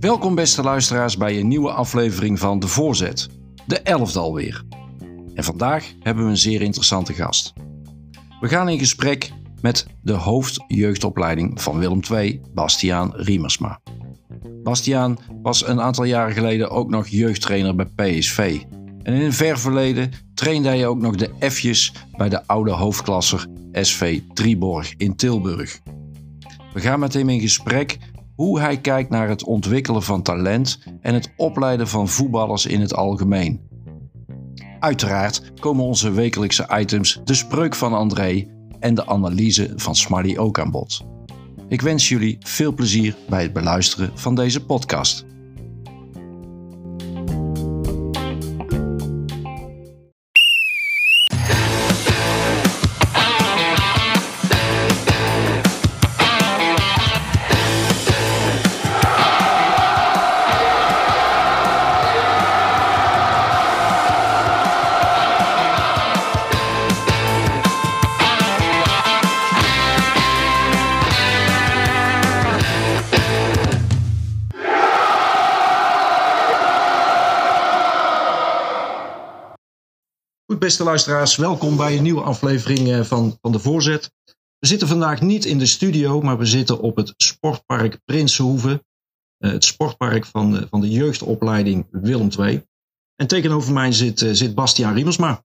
Welkom beste luisteraars bij een nieuwe aflevering van De Voorzet, de 11e alweer. En vandaag hebben we een zeer interessante gast. We gaan in gesprek met de hoofdjeugdopleiding van Willem II, Bastiaan Riemersma. Bastiaan was een aantal jaren geleden ook nog jeugdtrainer bij PSV. En in een ver verleden trainde hij ook nog de F'jes bij de oude hoofdklasser SV Triborg in Tilburg. We gaan met hem in gesprek hoe hij kijkt naar het ontwikkelen van talent en het opleiden van voetballers in het algemeen. Uiteraard komen onze wekelijkse items de spreuk van André en de analyse van Smally ook aan bod. Ik wens jullie veel plezier bij het beluisteren van deze podcast. Beste luisteraars, welkom bij een nieuwe aflevering van De Voorzet. We zitten vandaag niet in de studio, maar we zitten op het sportpark Prinsenhoeve. Het sportpark van de jeugdopleiding Willem II. En tegenover mij zit Bastiaan Riemersma.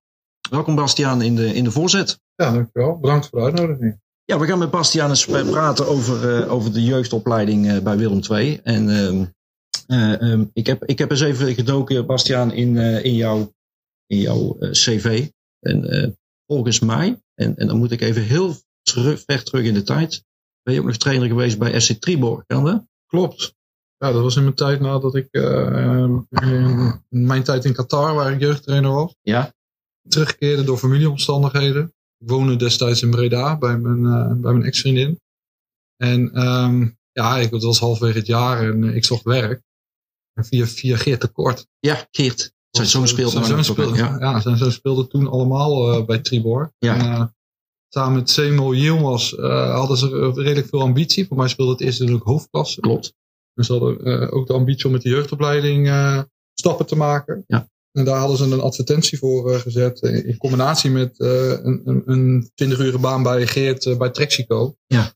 Welkom Bastiaan in de Voorzet. Ja, dankjewel. Bedankt voor de uitnodiging. Ja, we gaan met Bastiaan eens praten over de jeugdopleiding bij Willem II. En ik heb eens even gedoken, Bastiaan, in jouw cv. En volgens mij, en dan moet ik even heel ver terug in de tijd, ben je ook nog trainer geweest bij FC Triborg, kan dat? Klopt. Ja, dat was in mijn tijd nadat ik mijn tijd in Qatar, waar ik jeugdtrainer was, ja, terugkeerde door familieomstandigheden. Ik woonde destijds in Breda bij mijn ex-vriendin. En dat was halverwege het jaar en ik zocht werk. En via Geert de Kort. Ja, Geert. Zijn zoon speelde toen allemaal bij Triborg. Ja. En, samen met Samuel Yilmaz hadden ze redelijk veel ambitie. Voor mij speelde het eerst natuurlijk hoofdklasse. Klopt. Dus ze hadden ook de ambitie om met de jeugdopleiding stappen te maken. Ja. En daar hadden ze een advertentie voor gezet. In combinatie met een 20-uren baan bij Geert bij Trexico. Ja.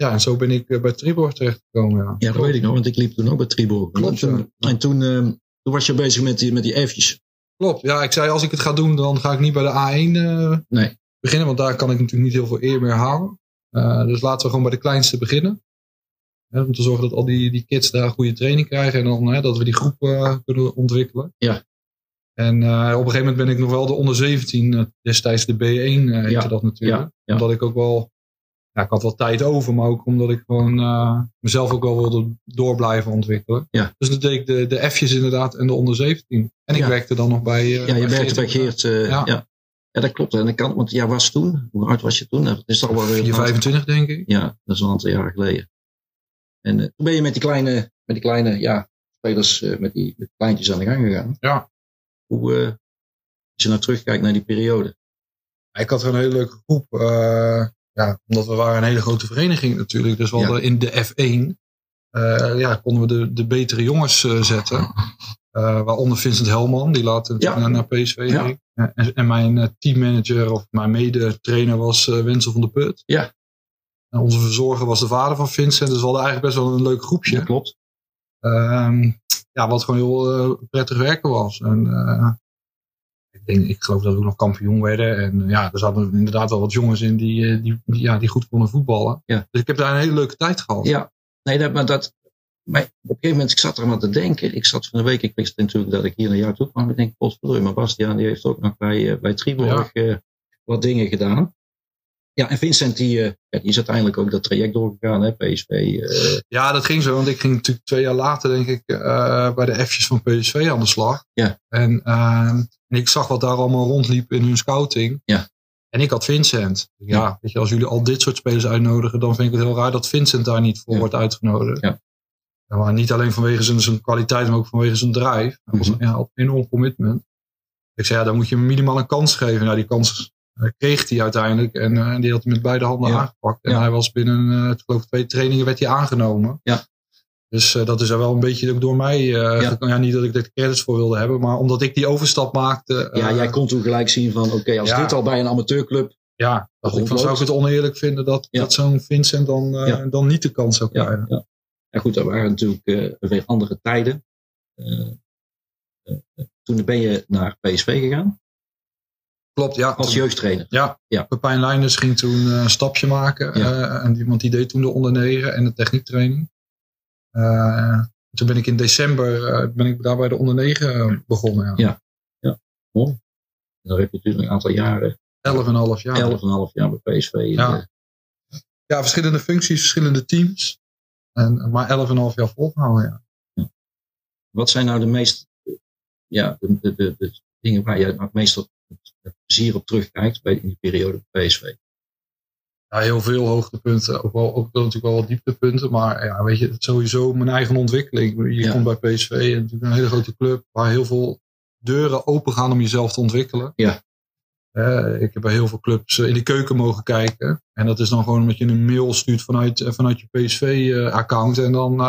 En zo ben ik bij Triborg terechtgekomen. Ja, dat weet ik nog, want ik liep toen ook bij Triborg. Klopt. Toen was je bezig met die F'jes. Klopt, ja. Ik zei, als ik het ga doen, dan ga ik niet bij de A1 beginnen. Want daar kan ik natuurlijk niet heel veel eer meer halen. Dus laten we gewoon bij de kleinste beginnen. Hè, om te zorgen dat al die kids daar goede training krijgen. En dan dat we die groep kunnen ontwikkelen. Ja. En op een gegeven moment ben ik nog wel de onder 17. Destijds de B1 heette dat natuurlijk. Ja, ja. Omdat ik ook wel... Ja, ik had wel tijd over, maar ook omdat ik gewoon mezelf ook wel wilde door blijven ontwikkelen. Ja. Dus dat deed ik de F'jes inderdaad en de onder 17. En ik werkte dan nog bij Geert. Je werkte bij Geert. Ja, dat klopt. En dat kan, want jij was toen, hoe oud was je toen? Het is al wel weer 25 denk ik. Ja, dat is al een aantal jaren geleden. En toen ben je met die kleine spelers, met die kleintjes aan de gang gegaan. Ja. Hoe, als je nou terugkijkt naar die periode? Ik had er een hele leuke groep. Ja, omdat we waren een hele grote vereniging natuurlijk. Dus we hadden in de F1 konden we de betere jongens zetten. Waaronder Vincent Helman, die later naar PSV ging. Ja. En mijn teammanager of mijn mede-trainer was Wenzel van der Put. Ja. En onze verzorger was de vader van Vincent. Dus we hadden eigenlijk best wel een leuk groepje. Ja, klopt. Wat gewoon heel prettig werken was. En... Ik geloof dat we ook nog kampioen werden. En er zaten inderdaad wel wat jongens in die goed konden voetballen. Ja. Dus ik heb daar een hele leuke tijd gehad. Ja, nee, maar op een gegeven moment, ik zat er aan te denken. Ik zat van de week, ik wist natuurlijk dat ik hier naar jou toe kwam. Ik denk, potverdorie, maar Bastiaan die heeft ook nog bij Triborg wat dingen gedaan. Ja, en Vincent die is uiteindelijk ook dat traject doorgegaan, hè, PSV. Ja, dat ging zo, want ik ging natuurlijk 2 jaar later, denk ik, bij de F'jes van PSV aan de slag. Ja. En ik zag wat daar allemaal rondliep in hun scouting. Ja. En ik had Vincent. Ja, weet je, als jullie al dit soort spelers uitnodigen, dan vind ik het heel raar dat Vincent daar niet voor wordt uitgenodigd. Ja. Ja, maar niet alleen vanwege zijn kwaliteit, maar ook vanwege zijn drive. Hij had een enorm commitment. Ik zei, dan moet je hem minimaal een kans geven. Nou, die kans kreeg hij uiteindelijk. En die had hij met beide handen aangepakt. En hij was binnen, ik geloof 2 trainingen, werd hij aangenomen. Ja. Dus dat is er wel een beetje ook door mij. Niet dat ik dit credits voor wilde hebben, maar omdat ik die overstap maakte. Jij kon toen gelijk zien van oké, als dit al bij een amateurclub. Ja, dan zou ik het oneerlijk vinden dat zo'n Vincent dan niet de kans zou krijgen. Ja. En goed, er waren natuurlijk weer andere tijden. Toen ben je naar PSV gegaan. Klopt, ja. Als jeugdtrainer. Ja. Pepijn Leijners ging toen een stapje maken. Want die deed toen de onder 9 en de techniektraining. Toen ben ik in december daar bij de onder 9 begonnen. Ja. Mooi. En dan heb je natuurlijk een aantal jaren. 11,5 jaar. 11,5 jaar bij PSV. Ja, verschillende functies, verschillende teams. Maar 11,5 jaar volgehouden, ja. Wat zijn nou de meest... de dingen waar jij meestal met plezier op terugkijkt in die periode bij PSV? Ja, heel veel hoogtepunten. Ook wel natuurlijk wel wat dieptepunten. Maar sowieso mijn eigen ontwikkeling. Je komt bij PSV, natuurlijk een hele grote club waar heel veel deuren open gaan om jezelf te ontwikkelen. Ja. Ik heb bij heel veel clubs in de keuken mogen kijken. En dat is dan gewoon omdat je een mail stuurt vanuit je PSV-account. En dan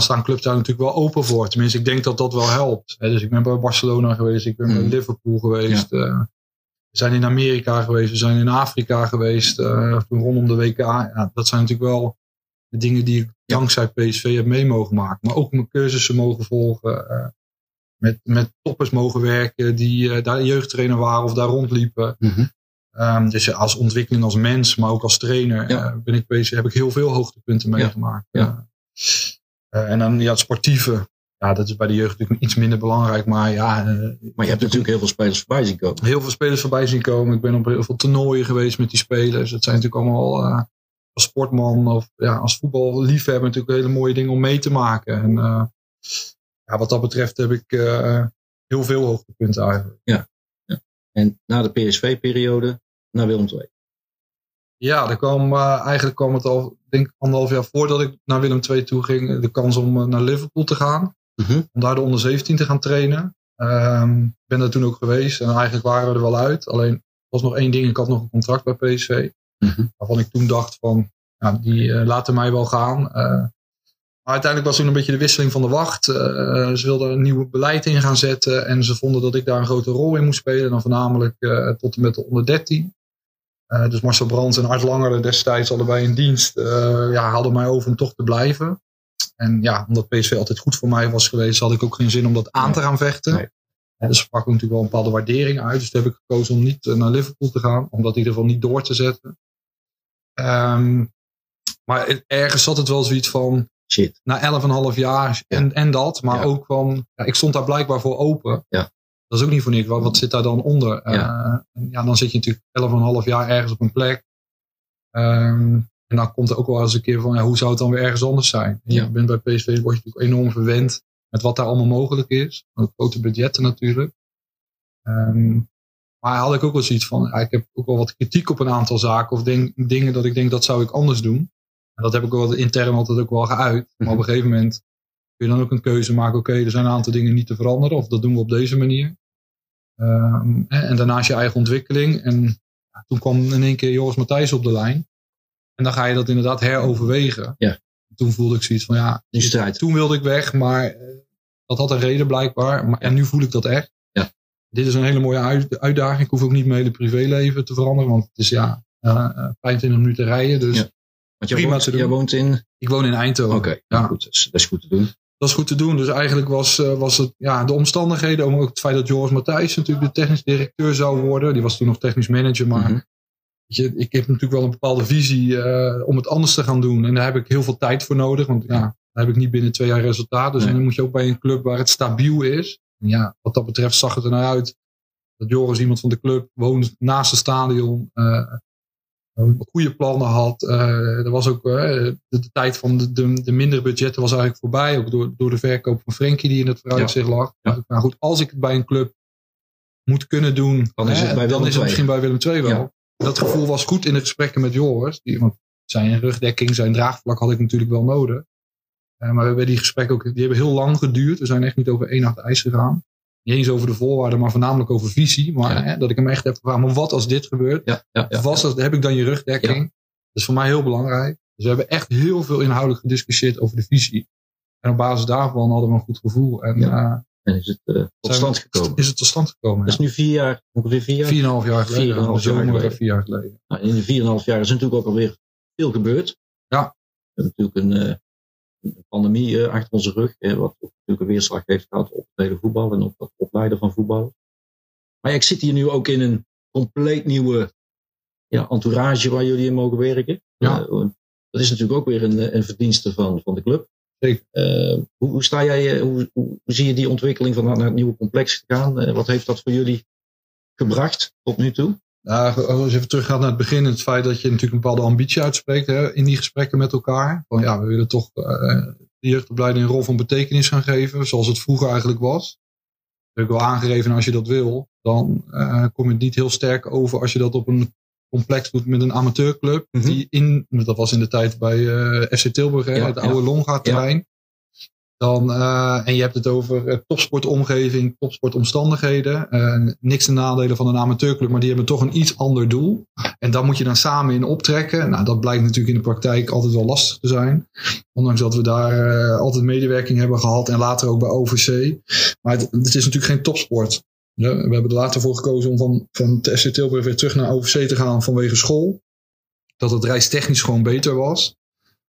staan clubs daar natuurlijk wel open voor. Tenminste, ik denk dat dat wel helpt. Dus ik ben bij Barcelona geweest. Ik ben bij Liverpool geweest. We zijn in Amerika geweest. We zijn in Afrika geweest. Toen rondom de WK. Ja, dat zijn natuurlijk wel de dingen die ik dankzij PSV heb mee mogen maken. Maar ook mijn cursussen mogen volgen. Met toppers mogen werken die daar jeugdtrainer waren of daar rondliepen. Mm-hmm. Dus als ontwikkeling als mens, maar ook als trainer heb ik heel veel hoogtepunten meegemaakt. Ja. En dan het sportieve. Ja, dat is bij de jeugd natuurlijk iets minder belangrijk. Maar maar je hebt natuurlijk heel veel spelers voorbij zien komen. Heel veel spelers voorbij zien komen. Ik ben op heel veel toernooien geweest met die spelers. Dat zijn natuurlijk allemaal als sportman of als voetballiefhebber natuurlijk hele mooie dingen om mee te maken. En... wat dat betreft heb ik heel veel hoogtepunten eigenlijk. Ja. En na de PSV-periode naar Willem II? Ja, eigenlijk kwam het al, denk ik, 1,5 jaar voordat ik naar Willem II toe ging, de kans om naar Liverpool te gaan. Mm-hmm. Om daar de onder 17 te gaan trainen. Ik ben daar toen ook geweest en eigenlijk waren we er wel uit. Alleen, er was nog één ding, ik had nog een contract bij PSV. Mm-hmm. Waarvan ik toen dacht van, die laten mij wel gaan. Maar uiteindelijk was toen een beetje de wisseling van de wacht. Ze wilden een nieuw beleid in gaan zetten. En ze vonden dat ik daar een grote rol in moest spelen. En dan voornamelijk tot en met de onder 13. Dus Marcel Brands en Art Langer destijds allebei in dienst. Hadden mij over om toch te blijven. En omdat PSV altijd goed voor mij was geweest, had ik ook geen zin om dat aan te gaan vechten. Nee. Dus sprak natuurlijk wel een bepaalde waardering uit. Dus toen heb ik gekozen om niet naar Liverpool te gaan. Om dat in ieder geval niet door te zetten. Maar ergens zat het wel zoiets van... Shit. Na 11,5 jaar en dat. Maar ook van... ik stond daar blijkbaar voor open. Ja. Dat is ook niet voor niks. Wat zit daar dan onder? Dan zit je natuurlijk 11,5 jaar ergens op een plek. En dan komt er ook wel eens een keer van... hoe zou het dan weer ergens anders zijn? Ja. Je bent bij PSV, word je natuurlijk enorm verwend... met wat daar allemaal mogelijk is. Ook grote budgetten natuurlijk. Maar had ik ook wel zoiets van... ik heb ook wel wat kritiek op een aantal zaken... of dingen dat ik denk, dat zou ik anders doen. En dat heb ik wel intern altijd ook wel geuit. Maar op een gegeven moment kun je dan ook een keuze maken. Oké, er zijn een aantal dingen niet te veranderen. Of dat doen we op deze manier. En daarnaast je eigen ontwikkeling. En toen kwam in één keer Joris Matthijs op de lijn. En dan ga je dat inderdaad heroverwegen. Ja. Toen voelde ik zoiets van toen wilde ik weg. Maar dat had een reden blijkbaar. En nu voel ik dat echt. Ja. Dit is een hele mooie uitdaging. Ik hoef ook niet mijn hele privéleven te veranderen. Want het is 25 minuten rijden. Dus... Ja. Want jij woont in? Ik woon in Eindhoven. Oké, goed, dat is goed te doen. Dat is goed te doen. Dus eigenlijk was het de omstandigheden. Ook het feit dat Joris Matthijs natuurlijk de technisch directeur zou worden. Die was toen nog technisch manager. Maar ik heb natuurlijk wel een bepaalde visie om het anders te gaan doen. En daar heb ik heel veel tijd voor nodig. Want daar heb ik niet binnen 2 jaar resultaat. Dus dan moet je ook bij een club waar het stabiel is. En wat dat betreft zag het er naar uit. Dat Joris, iemand van de club, woont naast het stadion. Goede plannen had. Er was ook de tijd van de mindere budgetten was eigenlijk voorbij. Ook door de verkoop van Frenkie die in het vooruitzicht lag. Ja. Maar goed, als ik het bij een club moet kunnen doen, dan is het misschien bij Willem II wel. Ja. Dat gevoel was goed in de gesprekken met Joris. Want zijn rugdekking, zijn draagvlak had ik natuurlijk wel nodig. Maar we hebben die gesprekken ook, die hebben heel lang geduurd. We zijn echt niet over één nacht ijs gegaan. niet eens over de voorwaarden, maar voornamelijk over visie. Maar ja, dat ik hem echt heb gevraagd, maar wat als dit gebeurt? Heb ik dan je rugdekking? Ja. Dat is voor mij heel belangrijk. Dus we hebben echt heel veel inhoudelijk gediscussieerd over de visie. En op basis daarvan hadden we een goed gevoel. En, is het tot stand gekomen. Dat is nu 4 jaar, ongeveer 4 jaar? 4,5 jaar geleden. Vier en een half jaar geleden. Nou, in die 4,5 jaar is natuurlijk ook alweer veel gebeurd. Ja. We hebben natuurlijk een pandemie achter onze rug. Wat natuurlijk een weerslag heeft gehad op het hele voetbal. En op het opleiden van voetbal. Maar ja, ik zit hier nu ook in een compleet nieuwe entourage waar jullie in mogen werken. Ja. Dat is natuurlijk ook weer een verdienste van de club. Zeker. Hoe sta jij? Hoe zie je die ontwikkeling van naar het nieuwe complex gaan? Wat heeft dat voor jullie gebracht tot nu toe? Nou, als je even teruggaat naar het begin, het feit dat je natuurlijk een bepaalde ambitie uitspreekt in die gesprekken met elkaar. Van ja, we willen toch de jeugdopleiding een rol van betekenis gaan geven, zoals het vroeger eigenlijk was. Dat heb ik wel aangegeven, als je dat wil, dan kom je niet heel sterk over als je dat op een complex doet met een amateurclub. Mm-hmm. Dat was in de tijd bij FC Tilburg, het oude Longa-terrein. Ja. Dan, en je hebt het over topsportomgeving, topsportomstandigheden. Niks ten nadele van een amateurclub, maar die hebben toch een iets ander doel. En daar moet je dan samen in optrekken. Nou, dat blijkt natuurlijk in de praktijk altijd wel lastig te zijn. Ondanks dat we daar altijd medewerking hebben gehad en later ook bij OVC. Maar het is natuurlijk geen topsport. We hebben er later voor gekozen om van de FC Tilburg weer terug naar OVC te gaan vanwege school. Dat het reistechnisch gewoon beter was.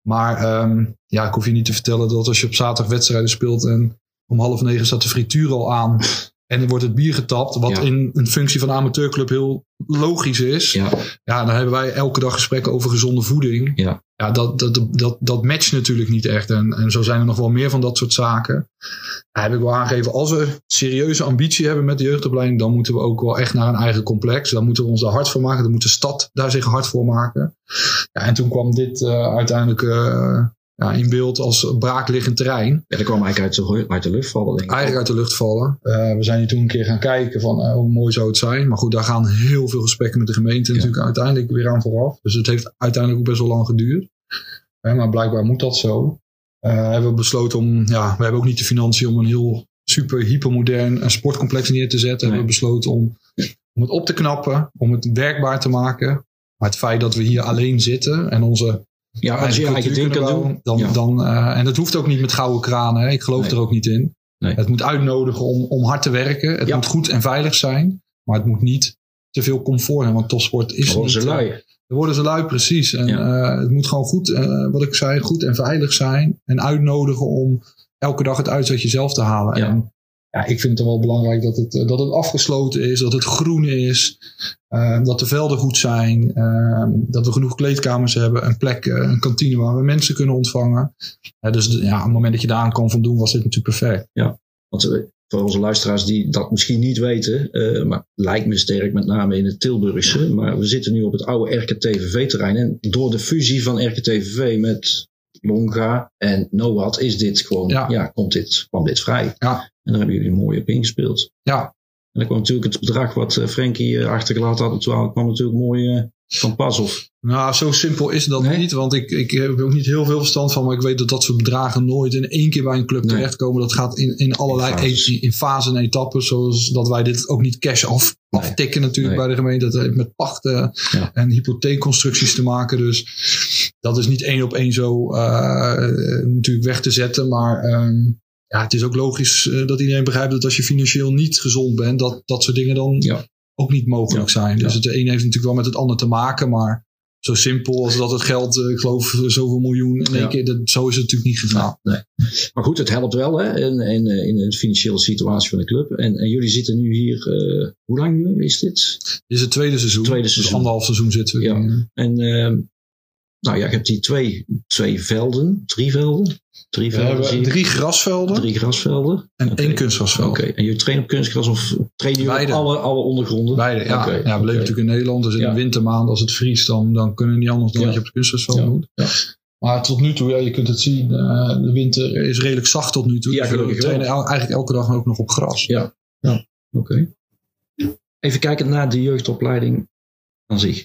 Maar ik hoef je niet te vertellen dat als je op zaterdag wedstrijden speelt en om 8:30 staat de frituur al aan en dan wordt het bier getapt, wat in een functie van een amateurclub heel logisch is. Ja. Ja, dan hebben wij elke dag gesprekken over gezonde voeding. Ja. Ja, dat matcht natuurlijk niet echt. En zo zijn er nog wel meer van dat soort zaken. Daar heb ik wel aangegeven, als we serieuze ambitie hebben met de jeugdopleiding, dan moeten we ook wel echt naar een eigen complex. Dan moeten we ons daar hard voor maken. Dan moet de stad daar zich hard voor maken. Ja, en toen kwam dit uiteindelijk in beeld als braakliggend terrein. Ja, dat kwam eigenlijk uit de lucht vallen, denk ik. Eigenlijk uit de lucht vallen. We zijn hier toen een keer gaan kijken van hoe mooi zou het zijn. Maar goed, daar gaan heel veel gesprekken met de gemeente natuurlijk uiteindelijk weer aan vooraf. Dus het heeft uiteindelijk ook best wel lang geduurd. Maar blijkbaar moet dat zo. Hebben we besloten om, we hebben ook niet de financiën om een heel super hypermodern sportcomplex neer te zetten. Nee. Hebben we besloten om het op te knappen, om het werkbaar te maken. Maar het feit dat we hier alleen zitten en onze eigen ding kan doen. En dat hoeft ook niet met gouden kranen. Hè. Ik geloof er ook niet in. Nee. Het moet uitnodigen om hard te werken. Het moet goed en veilig zijn. Maar het moet niet te veel comfort hebben. Want topsport is niet... Dan worden ze lui, precies. En het moet gewoon goed, wat ik zei, goed en veilig zijn. En uitnodigen om elke dag het uitzetje zelf te halen. Ja. En, ik vind het wel belangrijk dat het afgesloten is. Dat het groen is. Dat de velden goed zijn. Dat we genoeg kleedkamers hebben. Een plek, een kantine waar we mensen kunnen ontvangen. Op het moment dat je daar aan kon voldoen, was dit natuurlijk perfect. Ja, want voor onze luisteraars die dat misschien niet weten, maar lijkt me sterk, met name in het Tilburgse. Maar we zitten nu op het oude RKTVV-terrein. En door de fusie van RKTVV met Longa en NOAD is dit gewoon, kwam dit vrij. Ja. En daar hebben jullie mooi op ingespeeld. Ja. En dan kwam natuurlijk het bedrag wat Frenkie achtergelaten had op 12, kwam natuurlijk mooi van pas op. Nou, zo simpel is dat niet. Want ik heb er ook niet heel veel verstand van. Maar ik weet dat dat soort bedragen nooit in één keer bij een club terechtkomen. Dat gaat in allerlei fasen en etappes. Zoals dat wij dit ook niet cash aftikken natuurlijk bij de gemeente. Dat heeft met pachten en hypotheekconstructies te maken. Dus dat is niet één op één zo natuurlijk weg te zetten. Maar het is ook logisch dat iedereen begrijpt dat als je financieel niet gezond bent, dat soort dingen dan... Ja. ook niet mogelijk zijn. Dus het een heeft natuurlijk wel met het ander te maken, maar zo simpel als dat het geld, ik geloof zoveel miljoen in één keer, zo is het natuurlijk niet gegaan. Nee. Maar goed, het helpt wel in de financiële situatie van de club. En jullie zitten nu hier, hoe lang nu is dit? Dit is het tweede seizoen. Dus 1,5 seizoen zitten we hier. En je hebt hier drie velden. We hebben 3 grasvelden. 3 grasvelden. En 1 kunstgrasveld. Oké. En je traint op kunstgras of trainen jullie op alle ondergronden? Beide, ja. Okay. Ja, we leven natuurlijk in Nederland. Dus in de wintermaanden, als het vriest, dan kunnen we niet anders dan dat je op het kunstgrasveld moet. Ja. Maar tot nu toe, je kunt het zien, de winter is redelijk zacht tot nu toe. Ja, dus we trainen eigenlijk elke dag ook nog op gras. Ja. Oké. Even kijken naar de jeugdopleiding aan zich.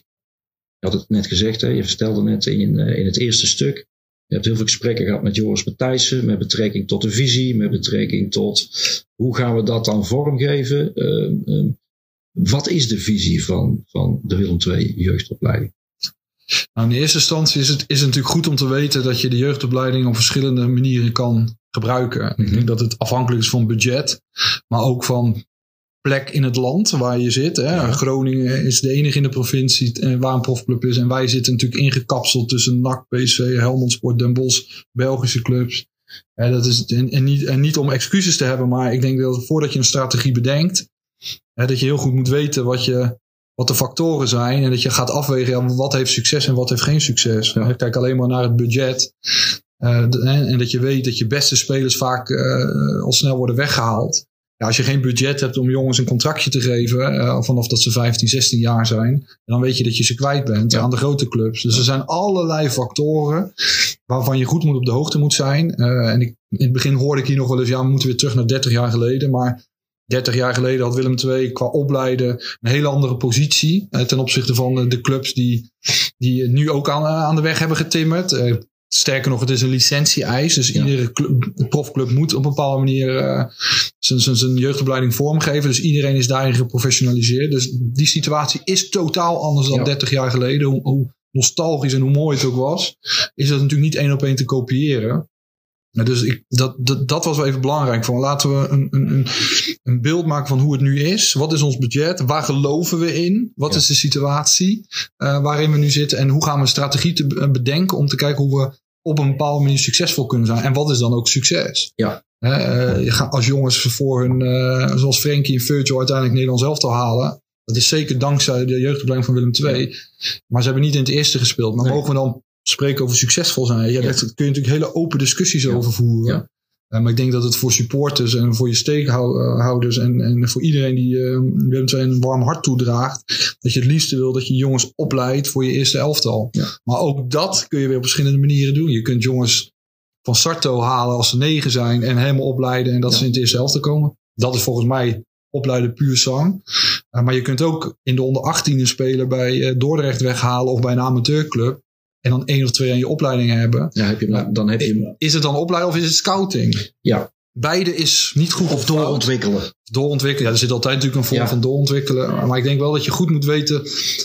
Je had het net gezegd, je vertelde net in het eerste stuk Je hebt heel veel gesprekken gehad met Joris Matthijs, met betrekking tot de visie, met betrekking tot hoe gaan we dat dan vormgeven. Wat is de visie van de Willem II jeugdopleiding? Nou, in eerste instantie is het natuurlijk goed om te weten dat je de jeugdopleiding op verschillende manieren kan gebruiken. Mm-hmm. Ik denk dat het afhankelijk is van budget, maar ook van plek in het land waar je zit. Hè. Ja. Groningen is de enige in de provincie waar een profclub is. En wij zitten natuurlijk ingekapseld tussen NAC, PSV, Helmond Sport, Den Bosch, Belgische clubs. Dat is, en niet om excuses te hebben, maar ik denk dat voordat je een strategie bedenkt, dat je heel goed moet weten wat de factoren zijn en dat je gaat afwegen wat heeft succes en wat heeft geen succes. Ja. Kijk alleen maar naar het budget. En dat je weet dat je beste spelers vaak al snel worden weggehaald. Ja, als je geen budget hebt om jongens een contractje te geven, vanaf dat ze 15, 16 jaar zijn, dan weet je dat je ze kwijt bent aan de grote clubs. Dus er zijn allerlei factoren waarvan je goed op de hoogte moet zijn. In het begin hoorde ik hier nog wel eens, we moeten weer terug naar 30 jaar geleden. Maar 30 jaar geleden had Willem II qua opleiden een hele andere positie ten opzichte van de clubs die nu ook aan de weg hebben getimmerd. Sterker nog, het is een licentie-eis. Dus iedere profclub moet op een bepaalde manier zijn jeugdopleiding vormgeven. Dus iedereen is daarin geprofessionaliseerd. Dus die situatie is totaal anders dan 30 jaar geleden. Hoe nostalgisch en hoe mooi het ook was, is dat natuurlijk niet één op één te kopiëren. Dus dat was wel even belangrijk. Laten we een beeld maken van hoe het nu is. Wat is ons budget? Waar geloven we in? Wat is de situatie waarin we nu zitten? En hoe gaan we een strategie bedenken om te kijken hoe we op een bepaalde manier succesvol kunnen zijn? En wat is dan ook succes? Ja. Als jongens voor hun, zoals Frenkie en Virgil, uiteindelijk Nederland zelf te halen. Dat is zeker dankzij de jeugdopleiding van Willem II. Maar ze hebben niet in het eerste gespeeld. Maar mogen we dan spreken over succesvol zijn. Daar kun je natuurlijk hele open discussies over voeren. Ja. Maar ik denk dat het voor supporters en voor je stakehouders en voor iedereen die Willem II een warm hart toedraagt, dat je het liefste wil dat je jongens opleidt voor je eerste elftal. Ja. Maar ook dat kun je weer op verschillende manieren doen. Je kunt jongens van Sarto halen als ze 9 zijn en helemaal opleiden en dat ze in het eerste elftal komen. Dat is volgens mij opleiden puur zang. Maar je kunt ook in de onder 18 spelen bij Dordrecht weghalen of bij een amateurclub. En dan 1 of 2 aan je opleiding hebben. Ja, dan heb je... Is het dan opleiding of is het scouting? Ja. Beide is niet goed. Of doorontwikkelen. Doorontwikkelen. Ja, er zit altijd natuurlijk een vorm van doorontwikkelen. Maar ik denk wel dat je goed moet weten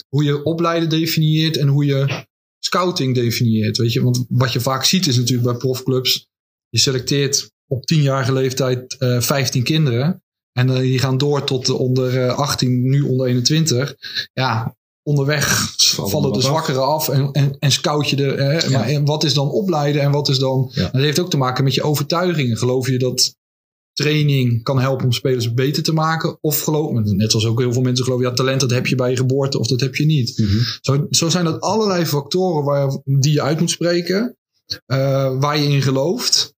hoe je opleiden definieert en hoe je scouting definieert. Weet je? Want wat je vaak ziet is natuurlijk bij profclubs, je selecteert op 10-jarige leeftijd 15 kinderen. En die gaan door tot onder 18, nu onder 21. Ja, onderweg vallen de zwakkeren af en scout je er. Hè? Ja. Maar wat is dan opleiden en wat is dan... Ja. Dat heeft ook te maken met je overtuigingen. Geloof je dat training kan helpen om spelers beter te maken? Of net zoals ook heel veel mensen geloven, talent dat heb je bij je geboorte of dat heb je niet. Mm-hmm. Zo zijn dat allerlei factoren die je uit moet spreken. Waar je in gelooft.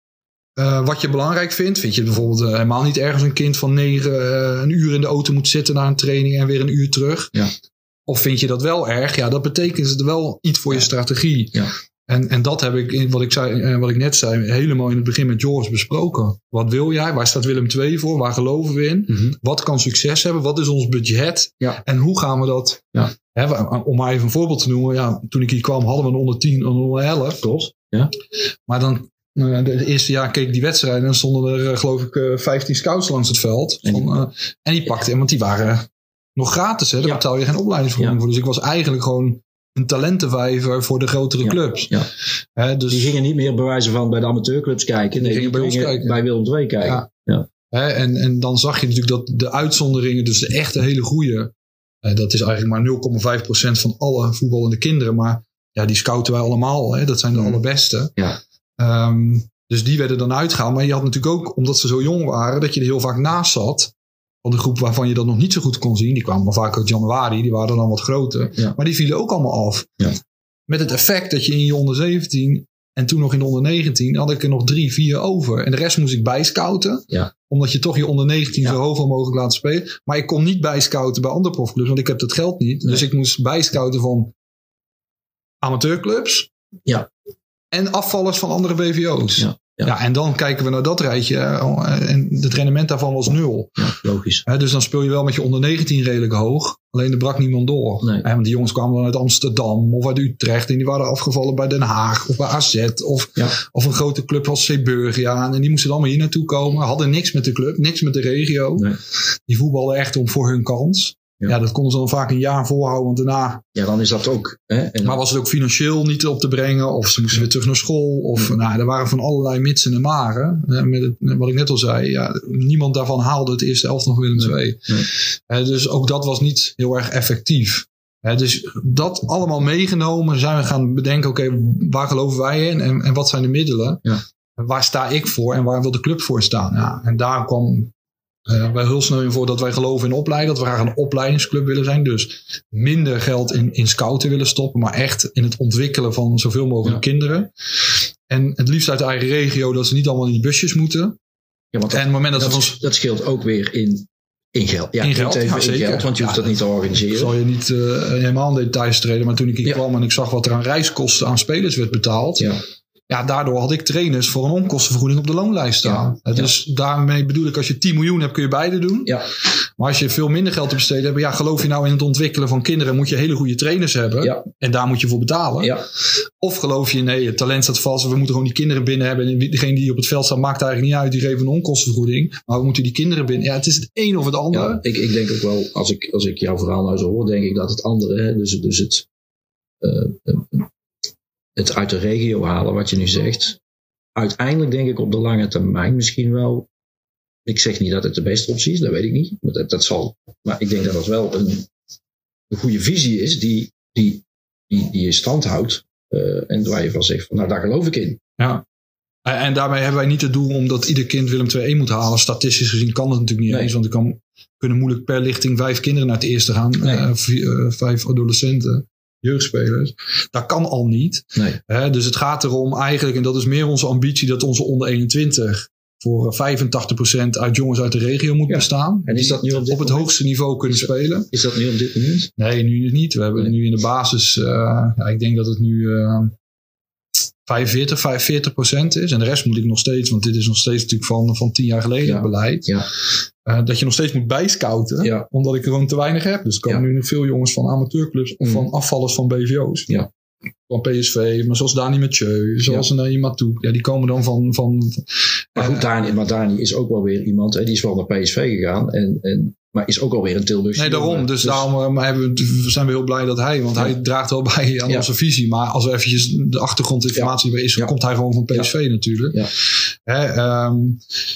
Wat je belangrijk vindt. Vind je bijvoorbeeld helemaal niet ergens een kind van 9 een uur in de auto moet zitten naar een training en weer een uur terug. Ja. Of vind je dat wel erg? Ja, dat betekent het wel iets voor je strategie. Ja. En dat heb ik, wat ik net zei, helemaal in het begin met Joris besproken. Wat wil jij? Waar staat Willem II voor? Waar geloven we in? Mm-hmm. Wat kan succes hebben? Wat is ons budget? Ja. En hoe gaan we dat? Ja. Om maar even een voorbeeld te noemen. Ja, toen ik hier kwam hadden we een onder 10 en een onder 11. Toch? Ja. Maar dan het eerste jaar keek ik die wedstrijden en stonden er geloof ik 15 scouts langs het veld. En die pakten, want die waren nog gratis, hè? Daar betaal je geen opleidingsvergoeding voor. Dus ik was eigenlijk gewoon een talentenvijver voor de grotere clubs. Ja. Hè, dus die gingen niet meer bij wijze van bij de amateurclubs kijken. Nee, die gingen bij Willem II kijken. Ja. Ja. Hè, en dan zag je natuurlijk dat de uitzonderingen, dus de echte hele goede, dat is eigenlijk maar 0,5% van alle voetballende kinderen. Maar ja, die scouten wij allemaal. Hè? Dat zijn de allerbeste. Ja. Dus die werden dan uitgehaald. Maar je had natuurlijk ook, omdat ze zo jong waren, dat je er heel vaak naast zat. De groep waarvan je dat nog niet zo goed kon zien, die kwamen maar vaak uit januari, die waren dan wat groter. Ja. Maar die vielen ook allemaal af. Ja. Met het effect dat je in je onder 17 en toen nog in de onder 19 had ik er nog 3, 4 over. En de rest moest ik bijscouten. Ja. Omdat je toch je onder 19 zo hoog mogelijk laat spelen. Maar ik kon niet bijscouten bij andere profclubs, want ik heb dat geld niet. Nee. Dus ik moest bijscouten van amateurclubs en afvallers van andere BVO's. Ja. Ja, en dan kijken we naar dat rijtje. En het rendement daarvan was 0. Ja, logisch. Dus dan speel je wel met je onder 19 redelijk hoog. Alleen er brak niemand door. Nee. Want die jongens kwamen dan uit Amsterdam of uit Utrecht. En die waren afgevallen bij Den Haag of bij AZ. Of een grote club als Zeeburg. Ja, en die moesten allemaal hier naartoe komen. Hadden niks met de club, niks met de regio. Nee. Die voetbalden echt om voor hun kans. Ja, dat konden ze dan vaak een jaar volhouden, want daarna... Ja, dan is dat ook... Hè? En dan... Maar was het ook financieel niet op te brengen, of ze moesten weer terug naar school, of... Ja. Nou, er waren van allerlei mitsen en maren. Met het, wat ik net al zei, ja, niemand daarvan haalde het eerste elftal nog Willem II. Nee. Dus ook dat was niet heel erg effectief. Dus dat allemaal meegenomen zijn we gaan bedenken, oké, waar geloven wij in en wat zijn de middelen? Ja. Waar sta ik voor en waar wil de club voor staan? Ja, en daar kwam... Wij heel snel in voor dat wij geloven in opleiden. Dat we graag een opleidingsclub willen zijn. Dus minder geld in scouten willen stoppen. Maar echt in het ontwikkelen van zoveel mogelijk kinderen. En het liefst uit de eigen regio. Dat ze niet allemaal in die busjes moeten. Ja, want dat, en het moment dat ons... dat scheelt ook weer in geld. Ja, in geld, even, ja, zeker. In geld, want je hoeft dat niet te organiseren. Ik zal je niet helemaal in details treden. Maar toen ik hier kwam en ik zag wat er aan reiskosten aan spelers werd betaald... Ja. Ja, daardoor had ik trainers voor een onkostenvergoeding op de loonlijst staan. Ja, dus daarmee bedoel ik, als je 10 miljoen hebt, kun je beide doen. Ja. Maar als je veel minder geld te besteden hebt, ja, geloof je nou in het ontwikkelen van kinderen, moet je hele goede trainers hebben. Ja. En daar moet je voor betalen. Ja. Of geloof je, nee, het talent staat vast, we moeten gewoon die kinderen binnen hebben. En degene die op het veld staat, maakt eigenlijk niet uit, die geven een onkostenvergoeding. Maar we moeten die kinderen binnen. Ja, het is het een of het ander. Ja, ik denk ook wel, als ik jouw verhaal nou zo hoor, denk ik dat het andere, hè, dus het... Het uit de regio halen, wat je nu zegt. Uiteindelijk denk ik op de lange termijn misschien wel. Ik zeg niet dat het de beste optie is, dat weet ik niet. Maar, maar ik denk dat dat wel een goede visie is die je stand houdt. En waar je van zegt, van, nou daar geloof ik in. Ja. En daarmee hebben wij niet het doel omdat ieder kind Willem II moet halen. Statistisch gezien kan dat natuurlijk niet eens. Want er kunnen moeilijk per lichting 5 kinderen naar het eerste gaan. Nee. 5 adolescenten. Jeugdspelers. Dat kan al niet. Nee. Dus het gaat erom eigenlijk, en dat is meer onze ambitie, dat onze onder 21 voor 85% uit jongens uit de regio moet bestaan. En is dat nu op het hoogste niveau kunnen spelen. Is dat nu op dit moment? Nee, nu niet. We hebben nu in de basis, ik denk dat het nu 45% is. En de rest moet ik nog steeds, want dit is nog steeds natuurlijk van 10 jaar geleden het beleid. Ja. Dat je nog steeds moet bijscouten. Ja. Omdat ik gewoon te weinig heb. Dus er komen nu veel jongens van amateurclubs. Of van afvallers van BVO's. Ja. Van PSV. Maar zoals Dani Mathieu. Zoals Dani Mathieu. Ja, die komen dan van maar goed, Dani is ook wel weer iemand. Hè, die is wel naar PSV gegaan. Maar is ook alweer een Tilburg. Nee, daarom. Dus daarom zijn we heel blij dat hij... Want hij draagt wel bij aan onze visie. Maar als we eventjes de achtergrondinformatie bij is... komt hij gewoon van PSV natuurlijk. Ja.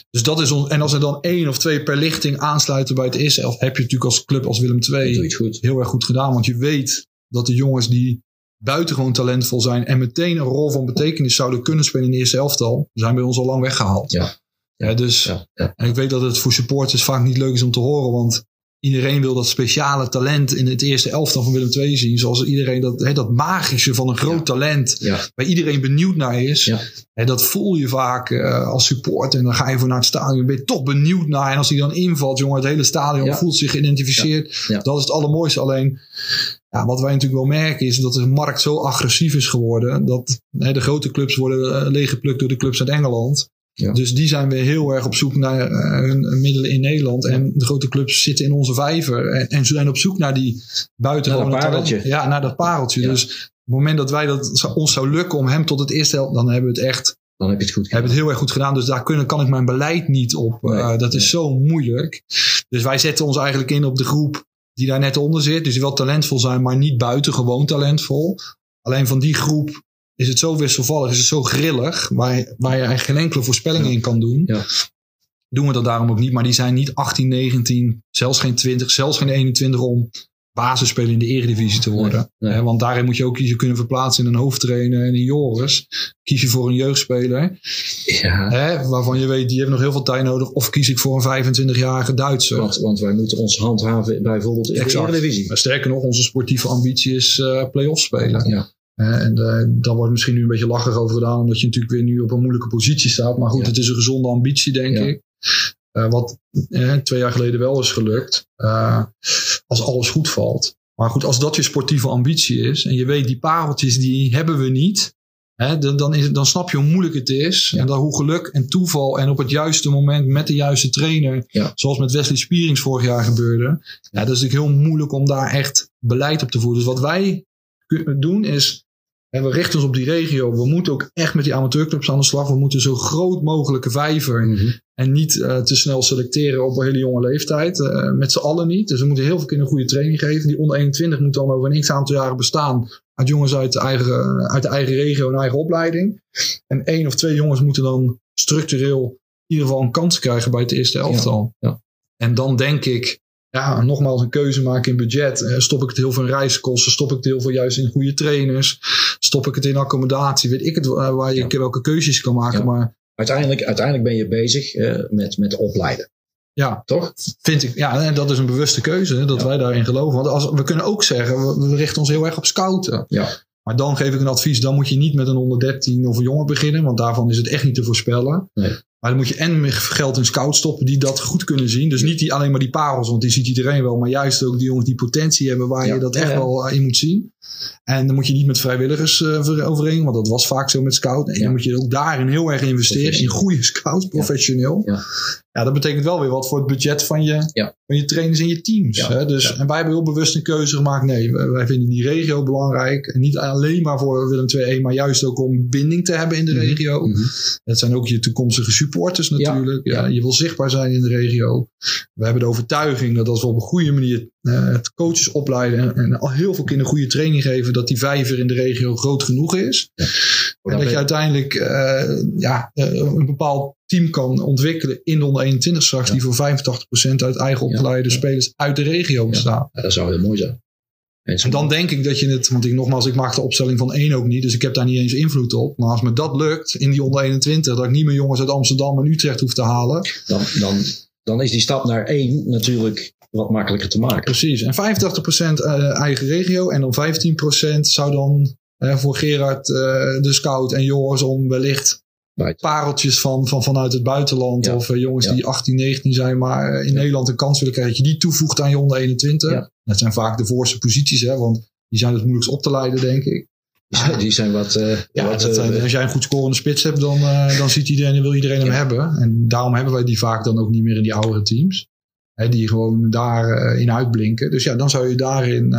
Dus dat is ons... En als er dan 1 of 2 per lichting aansluiten bij het eerste... heb je natuurlijk als club als Willem II heel erg goed gedaan. Want je weet dat de jongens die... buitengewoon talentvol zijn... en meteen een rol van betekenis zouden kunnen spelen... in de eerste elftal, zijn bij ons al lang weggehaald. Ja. Ja, dus, En ik weet dat het voor supporters vaak niet leuk is om te horen, want iedereen wil dat speciale talent in het eerste elftal van Willem II zien, zoals iedereen dat magische van een groot talent, waar iedereen benieuwd naar is. Ja. Hè, dat voel je vaak als supporter en dan ga je voor naar het stadion, ben je toch benieuwd naar en als die dan invalt, jongen, het hele stadion voelt zich geïdentificeerd. Ja. Ja. Dat is het allermooiste, alleen... Ja, wat wij natuurlijk wel merken is dat de markt zo agressief is geworden, dat de grote clubs worden leeggeplukt door de clubs uit Engeland. Ja. Dus die zijn weer heel erg op zoek naar hun middelen in Nederland. En de grote clubs zitten in onze vijver. En ze zijn op zoek naar die buitengewone talenten. Ja, naar dat pareltje. Ja. Dus op het moment dat ons zou lukken om hem tot het eerste helft... dan hebben we het echt... Dan heb je het goed gedaan. Hebben het heel erg goed gedaan. Dus daar kan ik mijn beleid niet op. Nee, dat is zo moeilijk. Dus wij zetten ons eigenlijk in op de groep die daar net onder zit. Dus die wel talentvol zijn, maar niet buitengewoon talentvol. Alleen van die groep... is het zo wisselvallig, is het zo grillig... waar je eigenlijk geen enkele voorspelling in kan doen... doen we dat daarom ook niet... maar die zijn niet 18, 19, zelfs geen 20... zelfs geen 21 om basisspeler in de Eredivisie te worden. Nee, nee. Want daarin moet je ook kiezen kunnen verplaatsen... in een hoofdtrainer en in Joris. Kies je voor een jeugdspeler... Ja. Waarvan je weet, die heeft nog heel veel tijd nodig... of kies ik voor een 25-jarige Duitser. Want wij moeten ons handhaven bijvoorbeeld in de Eredivisie. Maar sterker nog, onze sportieve ambitie is play-off spelen... Ja. En daar wordt misschien nu een beetje lacherig over gedaan... omdat je natuurlijk weer nu op een moeilijke positie staat. Maar goed, het is een gezonde ambitie, denk ik. Wat 2 jaar geleden wel is gelukt. Als alles goed valt. Maar goed, als dat je sportieve ambitie is... en je weet, die pareltjes die hebben we niet... Hè, dan snap je hoe moeilijk het is. Ja. En hoe geluk en toeval en op het juiste moment met de juiste trainer. Ja. Zoals met Wesley Spierings vorig jaar gebeurde. Ja, dat is natuurlijk heel moeilijk om daar echt beleid op te voeren. Dus wat wij doen is... En we richten ons op die regio. We moeten ook echt met die amateurclubs aan de slag. We moeten zo groot mogelijke vijver. Mm-hmm. En niet te snel selecteren op een hele jonge leeftijd. Met z'n allen niet. Dus we moeten heel veel kinderen goede training geven. Die onder 21 moet dan over een x-aantal jaren bestaan. Uit jongens uit de eigen regio en eigen opleiding. En 1 of 2 jongens moeten dan structureel in ieder geval een kans krijgen bij het eerste elftal. Ja, ja. En dan denk ik... Ja, nogmaals een keuze maken in budget. Stop ik het heel veel in reiskosten? Stop ik het heel veel juist in goede trainers? Stop ik het in accommodatie? Weet ik het waar je welke keuzes kan maken. Ja. Maar uiteindelijk ben je bezig met opleiden. Ja, toch? Vind ik. Ja, en dat is een bewuste keuze dat wij daarin geloven. Want we kunnen ook zeggen, we richten ons heel erg op scouten. Ja. Maar dan geef ik een advies, dan moet je niet met een onder 13 of een jonger beginnen. Want daarvan is het echt niet te voorspellen. Nee. Maar dan moet je en geld in scouts stoppen die dat goed kunnen zien. Dus niet alleen maar die parels, want die ziet iedereen wel. Maar juist ook die jongens die potentie hebben waar je dat echt wel in moet zien. En dan moet je niet met vrijwilligers overeen, want dat was vaak zo met scouts. En dan moet je ook daarin heel erg investeren. In goede scouts, professioneel. Ja. Ja, dat betekent wel weer wat voor het budget van je trainers en je teams. Ja. Hè? Dus, en wij hebben heel bewust een keuze gemaakt. Nee, wij vinden die regio belangrijk. En niet alleen maar voor Willem II, maar juist ook om binding te hebben in de regio. Mm-hmm. Dat zijn ook je toekomstige supporters natuurlijk. Ja. Ja, je wil zichtbaar zijn in de regio. We hebben de overtuiging dat als we op een goede manier coaches opleiden en al heel veel kinderen goede training geven, dat die vijver in de regio groot genoeg is. Ja. En dat je uiteindelijk een bepaald team kan ontwikkelen in de onder 21 straks, die voor 85% uit eigen opgeleide spelers uit de regio bestaan. Ja, dat zou heel mooi zijn. En dan denk ik dat je het, want ik maak de opstelling van 1 ook niet, dus ik heb daar niet eens invloed op. Maar als me dat lukt in die onder 21, dat ik niet meer jongens uit Amsterdam en Utrecht hoef te halen. Dan is die stap naar 1 natuurlijk wat makkelijker te maken. Precies, en 85% eigen regio en dan 15% zou dan voor Gerard de scout en Joris om wellicht pareltjes vanuit het buitenland of jongens die 18, 19 zijn, maar in Nederland een kans willen krijgen, dat je die toevoegt aan je onder 21. Ja. Dat zijn vaak de voorste posities, hè, want die zijn het moeilijkst op te leiden, denk ik. Ja, die zijn wat... als jij een goed scorende spits hebt, dan ziet iedereen en wil iedereen hem hebben. En daarom hebben wij die vaak dan ook niet meer in die oudere teams. Hè, die gewoon daarin uitblinken. Dus dan zou je daarin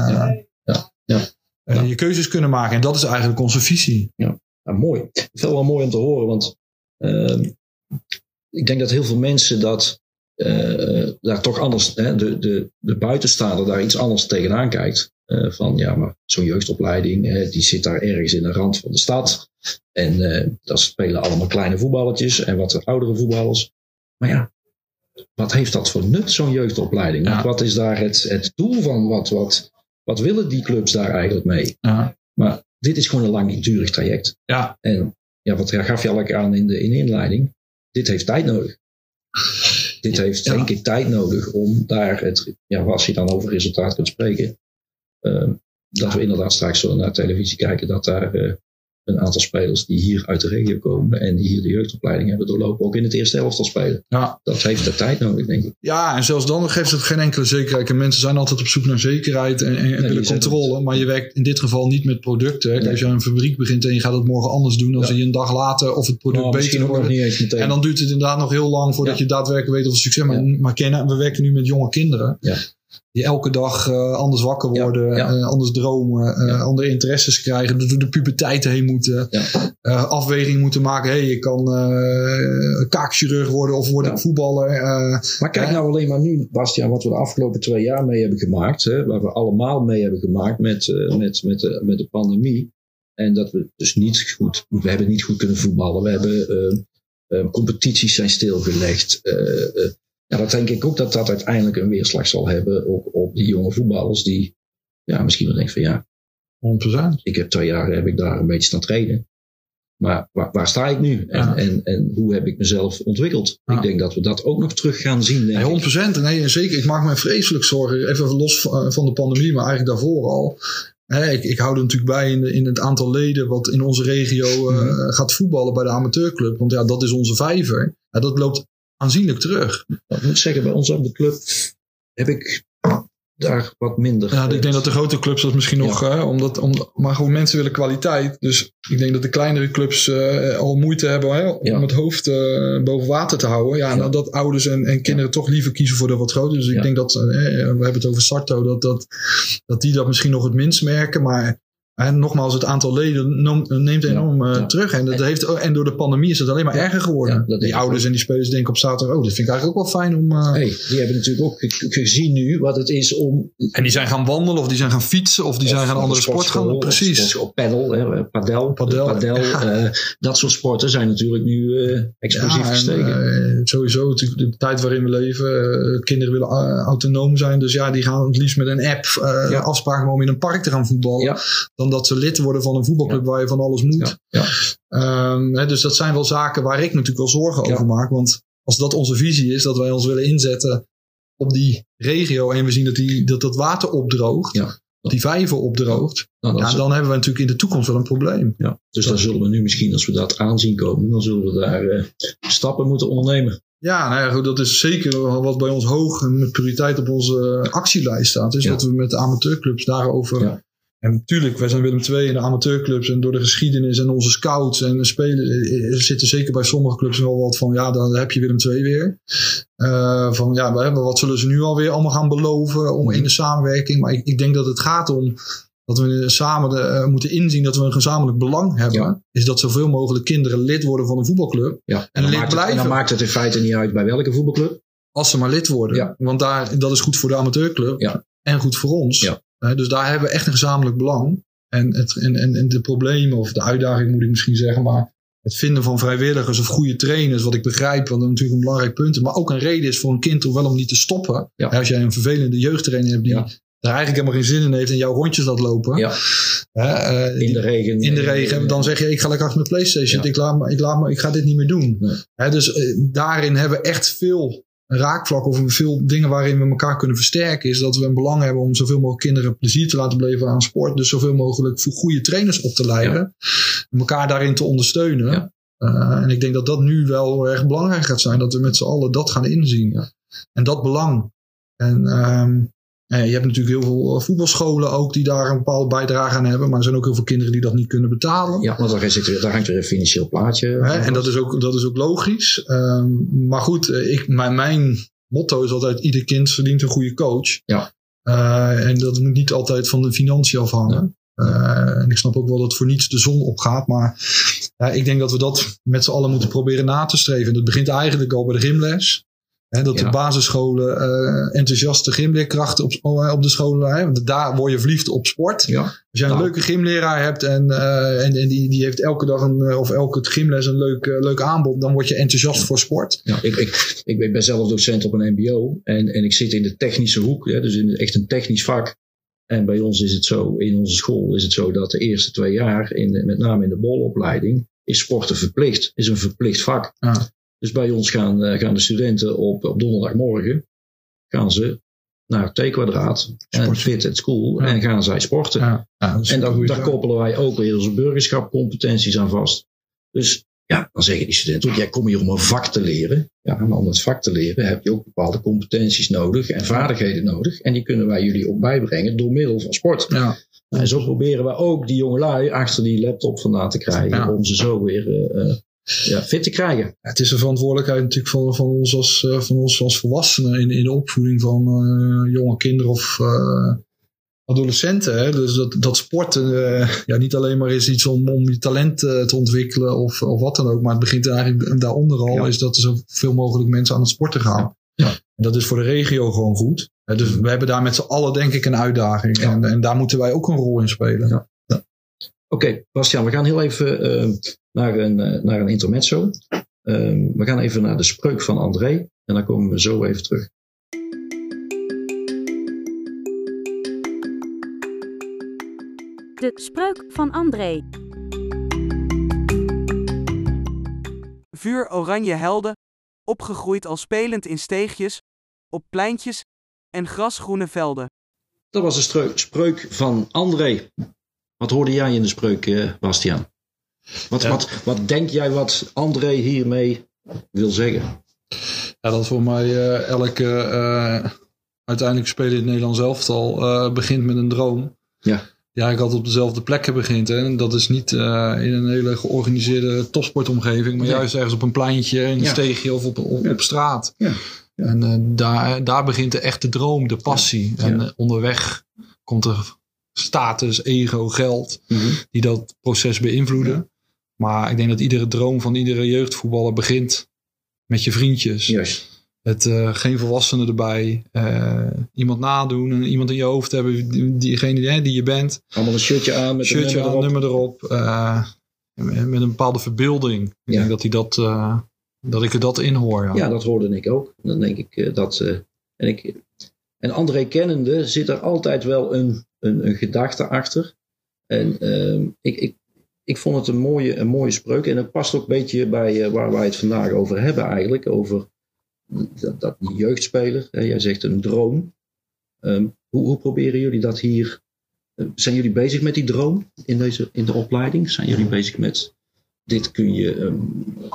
je keuzes kunnen maken. En dat is eigenlijk onze visie. Ja. Nou, mooi. Ik vind het wel mooi om te horen, want ik denk dat heel veel mensen dat daar toch anders, hè, de buitenstaander daar iets anders tegenaan kijkt. Van maar zo'n jeugdopleiding, die zit daar ergens in de rand van de stad. En dat spelen allemaal kleine voetballetjes en wat oudere voetballers. Maar wat heeft dat voor nut, zo'n jeugdopleiding? Ja. Wat is daar het doel van? Wat willen die clubs daar eigenlijk mee? Ja. Maar dit is gewoon een langdurig traject. Ja. En wat gaf je al aan in de inleiding? Dit heeft tijd nodig. Dit heeft denk ik tijd nodig om daar als je dan over resultaat kunt spreken. Dat we inderdaad straks zo naar televisie kijken dat daar een aantal spelers die hier uit de regio komen en die hier de jeugdopleiding hebben doorlopen, ook in het eerste elftal spelen. Ja. Dat heeft de tijd nodig, denk ik. Ja, en zelfs dan geeft het geen enkele zekerheid. En mensen zijn altijd op zoek naar zekerheid en willen controle, maar je werkt in dit geval niet met producten. Nee. Als je een fabriek begint en je gaat het morgen anders doen, dan zie je een dag later of het product beter wordt. Nog niet eens meteen. En dan duurt het inderdaad nog heel lang voordat je daadwerkelijk weet of het succes maar we werken nu met jonge kinderen. Ja. Die elke dag anders wakker worden, anders dromen, andere interesses krijgen, door de puberteit heen moeten, afweging moeten maken. Hey, ik kan kaakchirurg worden of word ik voetballer. Maar kijk nou alleen maar nu, Bastiaan, wat we de afgelopen 2 jaar mee hebben gemaakt, waar we allemaal mee hebben gemaakt met de pandemie. En dat we dus niet goed kunnen voetballen. We hebben competities zijn stilgelegd. Ja, dat denk ik ook dat uiteindelijk een weerslag zal hebben. Ook op die jonge voetballers die misschien wel denken van 100%. Ik heb 2 jaar daar een beetje staan trainen. Maar waar sta ik nu? En hoe heb ik mezelf ontwikkeld? Ja. Ik denk dat we dat ook nog terug gaan zien. Denk 100%. Nee, zeker. Ik maak me vreselijk zorgen. Even los van de pandemie, maar eigenlijk daarvoor al. Ik hou er natuurlijk bij in het aantal leden wat in onze regio gaat voetballen bij de amateurclub. Want dat is onze vijver. Dat loopt aanzienlijk terug. Ik moet zeggen, bij ons op de club heb ik daar wat minder. Ja, ik denk dat de grote clubs dat misschien nog... maar gewoon mensen willen kwaliteit. Dus ik denk dat de kleinere clubs al moeite hebben om het hoofd boven water te houden. Ja, nou, dat ouders en kinderen toch liever kiezen voor de wat groter. Dus ik denk dat... we hebben het over Sarto. Dat die dat misschien nog het minst merken. Maar... En nogmaals, het aantal leden neemt enorm terug. En, en door de pandemie is het alleen maar erger geworden. Ja, die ouders en die spelers denken op zaterdag... Oh, dat vind ik eigenlijk ook wel fijn om... die hebben natuurlijk ook gezien nu wat het is om... En die zijn gaan wandelen of die zijn gaan fietsen... Of die zijn gaan andere sport gaan doen. Precies. Op padel. Dat soort sporten zijn natuurlijk nu explosief gestegen. Sowieso natuurlijk de tijd waarin we leven. Kinderen willen autonoom zijn. Dus ja, die gaan het liefst met een app afspraken... om in een park te gaan voetballen. Ja. Dan dat ze lid worden van een voetbalclub waar je van alles moet. Ja. Ja. Dus dat zijn wel zaken waar ik natuurlijk wel zorgen over maak. Want als dat onze visie is, dat wij ons willen inzetten op die regio. En we zien dat water opdroogt. Ja. Dat die vijver opdroogt. Dan hebben we natuurlijk in de toekomst wel een probleem. Ja. Dus dan zullen we nu misschien, als we dat aanzien komen. Dan zullen we daar stappen moeten ondernemen. Ja, dat is zeker wat bij ons hoog en met prioriteit op onze actielijst staat. Dus dat we met de amateurclubs daarover... Ja. En natuurlijk, wij zijn Willem II en de amateurclubs en door de geschiedenis en onze scouts en spelers zitten zeker bij sommige clubs wel wat van, dan heb je Willem II weer. Wat zullen ze nu alweer allemaal gaan beloven in de samenwerking? Maar ik denk dat het gaat om dat we samen moeten inzien dat we een gezamenlijk belang hebben. Ja. Is dat zoveel mogelijk kinderen lid worden van een voetbalclub en lid blijven. En dan maakt het in feite niet uit bij welke voetbalclub. Als ze maar lid worden. Ja. Want dat is goed voor de amateurclub en goed voor ons. Ja. Dus daar hebben we echt een gezamenlijk belang. En de problemen of de uitdaging moet ik misschien zeggen. Maar het vinden van vrijwilligers of goede trainers. Wat ik begrijp. Want dat is natuurlijk een belangrijk punt. Maar ook een reden is voor een kind toch wel om niet te stoppen. Ja. Als jij een vervelende jeugdtrainer hebt die daar eigenlijk helemaal geen zin in heeft. En jouw rondjes laat lopen. Ja. In de regen. Dan zeg je ik ga lekker achter mijn PlayStation. Ja. Ik ga dit niet meer doen. Nee. Daarin hebben we echt veel... Een raakvlak of veel dingen waarin we elkaar kunnen versterken... is dat we een belang hebben om zoveel mogelijk kinderen plezier te laten beleven aan sport. Dus zoveel mogelijk voor goede trainers op te leiden. En elkaar daarin te ondersteunen. Ja. En ik denk dat dat nu wel erg belangrijk gaat zijn. Dat we met z'n allen dat gaan inzien. Ja. En dat belang. En je hebt natuurlijk heel veel voetbalscholen ook die daar een bepaalde bijdrage aan hebben. Maar er zijn ook heel veel kinderen die dat niet kunnen betalen. Ja, want daar hangt weer een financieel plaatje. En dat is ook logisch. Maar goed, mijn motto is altijd ieder kind verdient een goede coach. Ja. En dat moet niet altijd van de financiën afhangen. Ja. En ik snap ook wel dat voor niets de zon opgaat. Maar ik denk dat we dat met z'n allen moeten proberen na te streven. En dat begint eigenlijk al bij de gymles. De basisscholen enthousiaste gymleerkrachten op de scholen. Want daar word je verliefd op sport. Ja. Als jij een leuke gymleraar hebt en die heeft elke dag elke gymles een leuk aanbod. Dan word je enthousiast voor sport. Ja. Ik ben zelf docent op een mbo. En ik zit in de technische hoek. Hè, dus echt een technisch vak. En bij ons is het zo, in onze school is het zo dat de eerste 2 jaar, met name in de bolopleiding, is sporten verplicht. Is een verplicht vak. Ah. Dus bij ons gaan de studenten op donderdagmorgen gaan ze naar T-kwadraat en Fit at School en gaan zij sporten. Ja. Ja, dat en daar koppelen wij ook weer onze burgerschapscompetenties aan vast. Dus dan zeggen die studenten ook, jij komt hier om een vak te leren. Ja, maar om dat vak te leren heb je ook bepaalde competenties nodig en vaardigheden nodig. En die kunnen wij jullie ook bijbrengen door middel van sport. Ja. En zo proberen we ook die jongelui achter die laptop vandaan te krijgen om ze zo weer... fit te krijgen. Het is een verantwoordelijkheid natuurlijk van ons als volwassenen in de opvoeding van jonge kinderen of adolescenten. Hè? Dus dat sporten niet alleen maar is iets om je talent te ontwikkelen of wat dan ook. Maar het begint eigenlijk daaronder al is dat er zoveel mogelijk mensen aan het sporten gaan. Ja. En dat is voor de regio gewoon goed. Dus we hebben daar met z'n allen denk ik een uitdaging. Ja. En daar moeten wij ook een rol in spelen. Ja. Ja. Oké, Bastiaan, we gaan heel even... Naar een intermezzo. We gaan even naar de spreuk van André. En dan komen we zo even terug. De spreuk van André. Vuur oranje helden, opgegroeid al spelend in steegjes, op pleintjes en grasgroene velden. Dat was de spreuk van André. Wat hoorde jij in de spreuk, Bastiaan? Wat denk jij wat André hiermee wil zeggen? Ja, dat voor mij elke uiteindelijk spelen in het Nederlands elftal begint met een droom. Ja. Ja, ik had op dezelfde plekken begint. Hè. En dat is niet in een hele georganiseerde topsportomgeving. Maar juist ergens op een pleintje, in een steegje of op straat. Ja. Ja. En daar begint de echte droom, de passie. Ja. Ja. En onderweg komt er status, ego, geld. Mm-hmm. Die dat proces beïnvloeden. Ja. Maar ik denk dat iedere droom van iedere jeugdvoetballer begint met je vriendjes. Juist. Het geen volwassenen erbij. Iemand nadoen. En iemand in je hoofd hebben. Diegene die je bent. Allemaal een shirtje aan. Met een nummer erop. Met een bepaalde verbeelding. Ik denk dat dat ik er dat in hoor. Ja, dat hoorde ik ook. Dan denk ik dat... En André kennende zit er altijd wel een gedachte achter. En ik vond het een mooie spreuk. En het past ook een beetje bij waar wij het vandaag over hebben eigenlijk. Over... Dat die jeugdspeler, jij zegt een droom. Hoe proberen jullie dat hier? Zijn jullie bezig met die droom in de opleiding? Zijn jullie bezig met dit kun je?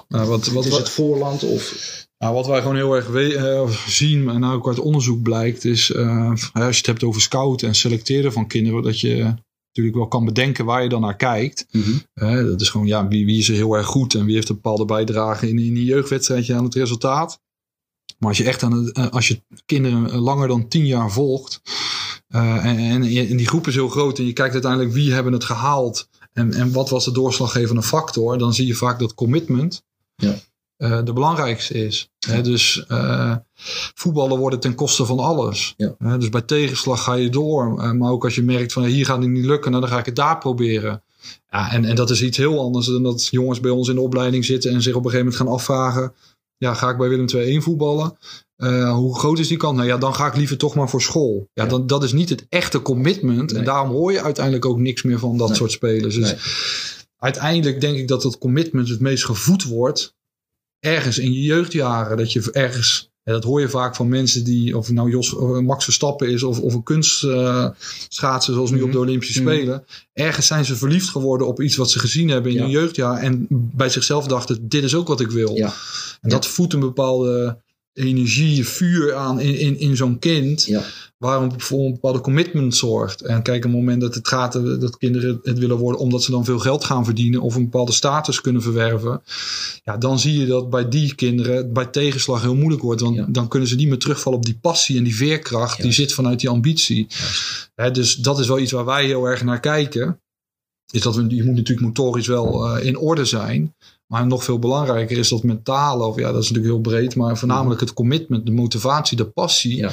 Wat is het voorland? Of? Nou, wat wij gewoon heel erg zien en ook uit onderzoek blijkt is... als je het hebt over scouten en selecteren van kinderen... dat je natuurlijk wel kan bedenken waar je dan naar kijkt. Mm-hmm. Dat is gewoon wie is er heel erg goed... en wie heeft een bepaalde bijdrage in een jeugdwedstrijdje aan het resultaat. Maar als je echt als je kinderen langer dan 10 jaar volgt en die groep is heel groot en je kijkt uiteindelijk wie hebben het gehaald en wat was de doorslaggevende factor, dan zie je vaak dat commitment de belangrijkste is. Ja. Dus voetballen worden ten koste van alles. Ja. Dus bij tegenslag ga je door. Maar ook als je merkt van hier gaat het niet lukken, dan ga ik het daar proberen. Ja, en dat is iets heel anders dan dat jongens bij ons in de opleiding zitten en zich op een gegeven moment gaan afvragen... Ja, ga ik bij Willem II voetballen? Hoe groot is die kans? Nou ja, dan ga ik liever toch maar voor school. Ja, dan, dat is niet het echte commitment. Nee. En daarom hoor je uiteindelijk ook niks meer van dat soort spelers. Dus uiteindelijk denk ik dat commitment het meest gevoed wordt. Ergens in je jeugdjaren. Dat je ergens... En dat hoor je vaak van mensen die... Of nou Max Verstappen is of een kunstschaatser zoals nu op de Olympische Spelen. Ergens zijn ze verliefd geworden op iets wat ze gezien hebben in hun jeugdjaar. En bij zichzelf dachten, dit is ook wat ik wil. Ja. En dat voedt een bepaalde energie, vuur aan in zo'n kind. Ja. Waarom voor een bepaalde commitment zorgt. En kijk, op het moment dat het gaat dat kinderen het willen worden... omdat ze dan veel geld gaan verdienen... of een bepaalde status kunnen verwerven... ja, dan zie je dat bij die kinderen... bij tegenslag heel moeilijk wordt. Want dan kunnen ze niet meer terugvallen op die passie en die veerkracht... die zit vanuit die ambitie. Hè, dus dat is wel iets waar wij heel erg naar kijken. Is dat je moet natuurlijk motorisch wel in orde zijn... Maar nog veel belangrijker is dat mentale, of dat is natuurlijk heel breed, maar voornamelijk het commitment, de motivatie, de passie. Ja.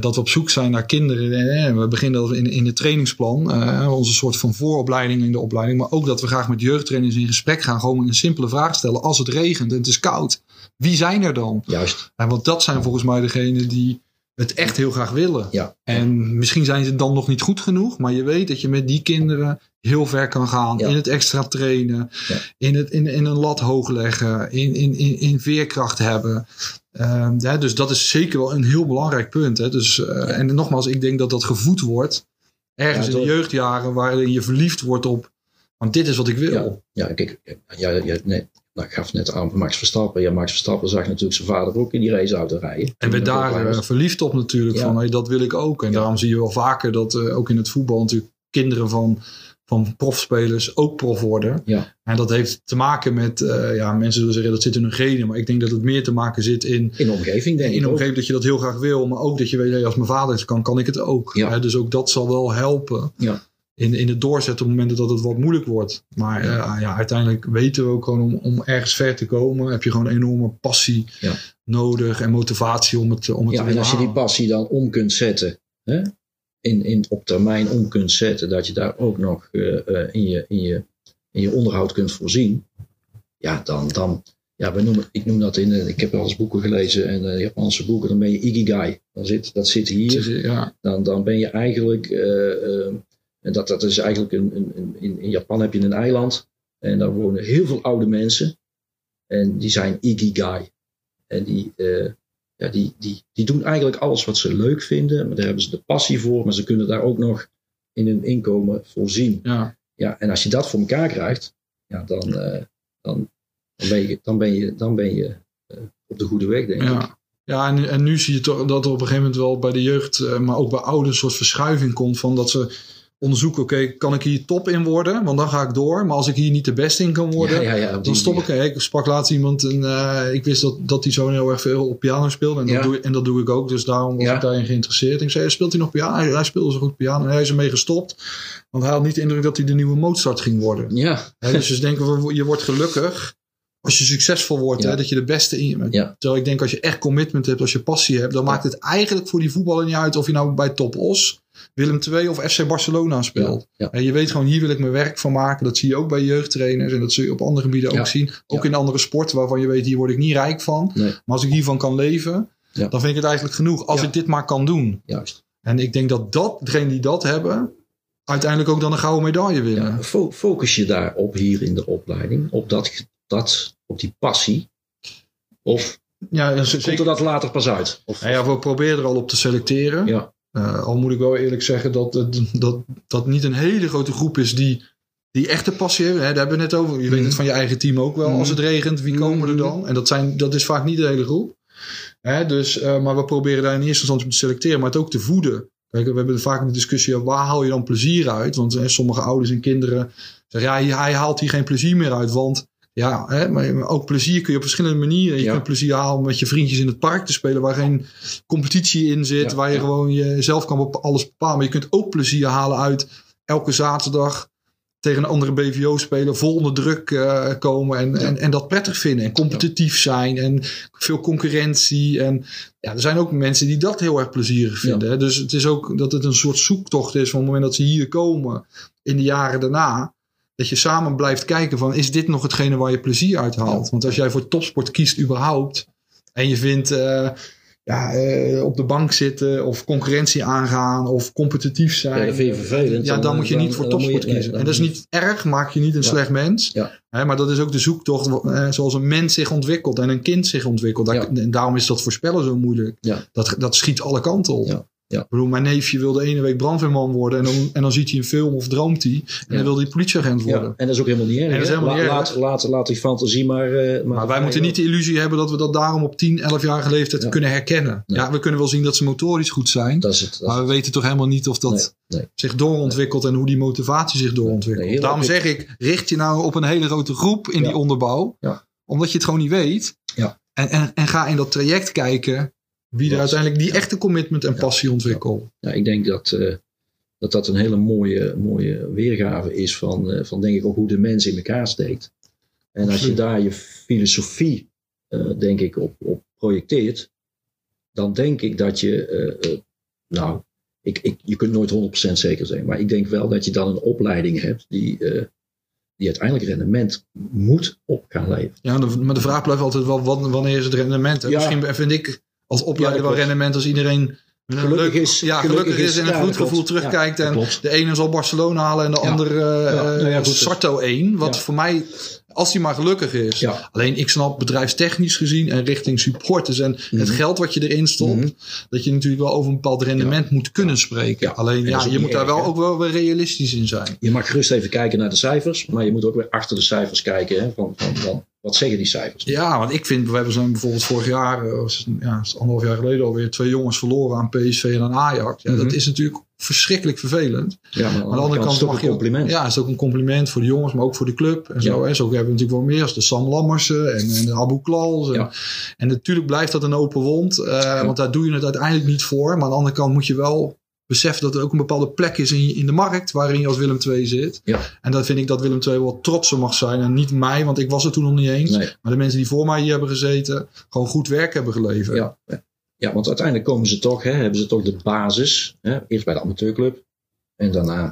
Dat we op zoek zijn naar kinderen. We beginnen in het trainingsplan, onze soort van vooropleiding in de opleiding. Maar ook dat we graag met jeugdtrainers in gesprek gaan, gewoon een simpele vraag stellen. Als het regent en het is koud, wie zijn er dan? Juist. Want dat zijn volgens mij degenen die het echt heel graag willen. Ja. En misschien zijn ze dan nog niet goed genoeg, maar je weet dat je met die kinderen... heel ver kan gaan. Ja. In het extra trainen. Ja. In een lat hoog leggen. In veerkracht hebben. Dus dat is zeker wel een heel belangrijk punt. Hè? Dus, en nogmaals, ik denk dat dat gevoed wordt. Ergens in de jeugdjaren waarin je verliefd wordt op. Want dit is wat ik wil. Ja, kijk. Nou, ik gaf net aan Max Verstappen. Ja, Max Verstappen zag natuurlijk zijn vader ook in die raceauto rijden. En werd daar verliefd op natuurlijk. Ja. Van, hey, dat wil ik ook. En daarom zie je wel vaker dat ook in het voetbal natuurlijk kinderen van profspelers ook prof worden. Ja. En dat heeft te maken met... mensen zullen zeggen dat zit in hun genen. Maar ik denk dat het meer te maken zit in... In de omgeving, denk ik. In de omgeving dat je dat heel graag wil. Maar ook dat je weet, als mijn vader het kan, kan ik het ook. Ja. Dus ook dat zal wel helpen. Ja. In het doorzetten op momenten dat het wat moeilijk wordt. Maar uiteindelijk weten we ook gewoon... Om ergens ver te komen... heb je gewoon een enorme passie nodig... en motivatie om het te willen. En als je die passie dan om kunt zetten... Hè? Op termijn om kunt zetten, dat je daar ook nog in je onderhoud kunt voorzien. Ja, dan ik noem dat ik heb wel eens boeken gelezen en Japanse boeken, dan ben je Ikigai. Dat zit hier. Ja. Dan ben je eigenlijk, en dat is eigenlijk in Japan heb je een eiland en daar wonen heel veel oude mensen en die zijn Ikigai. En die doen eigenlijk alles wat ze leuk vinden. Maar daar hebben ze de passie voor. Maar ze kunnen daar ook nog in hun inkomen voorzien. Ja. Ja, en als je dat voor elkaar krijgt. Ja, dan ben je op de goede weg, denk ik. Ja, en nu zie je toch dat er op een gegeven moment wel bij de jeugd, maar ook bij ouders, een soort verschuiving komt van dat ze onderzoeken, oké, kan ik hier top in worden? Want dan ga ik door. Maar als ik hier niet de beste in kan worden, dan stop ik. Ik sprak laatst iemand en ik wist dat hij zo heel erg veel op piano speelde. En, dat doe ik ook. Dus daarom was ik daarin geïnteresseerd. Ik zei, speelt hij nog piano? Hij speelde zo goed piano. En hij is ermee gestopt. Want hij had niet de indruk dat hij de nieuwe Mozart ging worden. Ja. Dus denken, je wordt gelukkig als je succesvol wordt, dat je de beste in je bent. Ja. Terwijl ik denk, als je echt commitment hebt, als je passie hebt, dan maakt het eigenlijk voor die voetballer niet uit of je nou bij Top Os, Willem II of FC Barcelona speelt. Ja. En je weet gewoon, hier wil ik mijn werk van maken. Dat zie je ook bij jeugdtrainers en dat zul je op andere gebieden ook zien. Ook in andere sporten waarvan je weet, hier word ik niet rijk van. Nee. Maar als ik hiervan kan leven, dan vind ik het eigenlijk genoeg. Als ik dit maar kan doen. Juist. En ik denk dat degenen die dat hebben, uiteindelijk ook dan een gouden medaille winnen. Ja, focus je daarop hier in de opleiding, op op die passie? Of komt er dat later pas uit? We proberen er al op te selecteren. Ja. Al moet ik wel eerlijk zeggen dat niet een hele grote groep is die echt de passie hebben. Daar hebben we het net over. Je weet het van je eigen team ook wel. Als het regent, wie komen er dan? En dat is vaak niet de hele groep. Maar we proberen daar in eerste instantie op te selecteren, maar het ook te voeden. Kijk, we hebben vaak een discussie, waar haal je dan plezier uit? Want sommige ouders en kinderen zeggen, hij haalt hier geen plezier meer uit, want maar ook plezier kun je op verschillende manieren. Je kunt plezier halen met je vriendjes in het park te spelen, waar geen competitie in zit, waar je gewoon jezelf kan alles bepalen. Maar je kunt ook plezier halen uit elke zaterdag tegen een andere BVO spelen, vol onder druk komen en dat prettig vinden. En competitief zijn en veel concurrentie. En er zijn ook mensen die dat heel erg plezierig vinden. Ja. Dus het is ook dat het een soort zoektocht is van het moment dat ze hier komen in de jaren daarna. Dat je samen blijft kijken van, is dit nog hetgene waar je plezier uit haalt? Want als jij voor topsport kiest überhaupt en je vindt op de bank zitten of concurrentie aangaan of competitief zijn. Ja, dat vind je vervelend. Ja, dan moet je niet voor topsport kiezen. En dat is niet erg, maak je niet een slecht mens. Ja. Maar dat is ook de zoektocht zoals een mens zich ontwikkelt en een kind zich ontwikkelt. En daarom is dat voorspellen zo moeilijk. Ja. Dat schiet alle kanten op. Ja. Ja. Ik bedoel, mijn neefje wil de ene week brandweerman worden en dan ziet hij een film of droomt hij en dan wil hij politieagent worden. Ja. En dat is ook helemaal niet erg. En dat is helemaal niet erg. Laat die fantasie maar... maar wij moeten niet de illusie hebben dat we dat daarom op 10, 11-jarige leeftijd kunnen herkennen. Nee. Ja, we kunnen wel zien dat ze motorisch goed zijn, maar we weten toch helemaal niet of dat zich doorontwikkelt en hoe die motivatie zich doorontwikkelt. Nee, daarom zeg ik, richt je nou op een hele grote groep in die onderbouw, omdat je het gewoon niet weet. Ja. En ga in dat traject kijken wie er uiteindelijk die echte commitment en passie ontwikkelt. Ja, ik denk dat een hele mooie weergave is van denk ik ook hoe de mens in elkaar steekt. En als je daar je filosofie denk ik op projecteert, dan denk ik dat je je kunt nooit 100% zeker zijn, maar ik denk wel dat je dan een opleiding hebt die uiteindelijk rendement moet op gaan leveren. Ja, maar de vraag blijft altijd wel, wanneer is het rendement? Ja. Misschien vind ik als opleider wel rendement als iedereen gelukkig is en een goed gevoel terugkijkt. En de ene zal Barcelona halen en de andere Sarto 1. Wat voor mij, als hij maar gelukkig is. Ja. Alleen ik snap bedrijfstechnisch gezien en richting supporters en het geld wat je erin stopt. Dat je natuurlijk wel over een bepaald rendement moet kunnen spreken. Ja. Alleen je moet daar wel ook wel weer realistisch in zijn. Je mag gerust even kijken naar de cijfers. Maar je moet ook weer achter de cijfers kijken. Hè, van wat zeggen die cijfers? Ja, want ik vind, we hebben zo'n bijvoorbeeld vorig jaar, anderhalf jaar geleden alweer, 2 jongens verloren aan PSV en aan Ajax. Ja, dat is natuurlijk verschrikkelijk vervelend. Ja, maar aan de andere kant mag je compliment. Ja, het is ook een compliment voor de jongens, maar ook voor de club. En zo, zo hebben we natuurlijk wel meer als de Sam Lammersen en de Abu Klals. En natuurlijk blijft dat een open wond, want daar doe je het uiteindelijk niet voor. Maar aan de andere kant moet je wel beseffen dat er ook een bepaalde plek is in de markt waarin je als Willem II zit. Ja. En dan vind ik dat Willem II wel trotser mag zijn. En niet mij, want ik was er toen nog niet eens. Nee. Maar de mensen die voor mij hier hebben gezeten, gewoon goed werk hebben geleverd. Ja, want uiteindelijk hebben ze toch de basis. Hè? Eerst bij de amateurclub. En daarna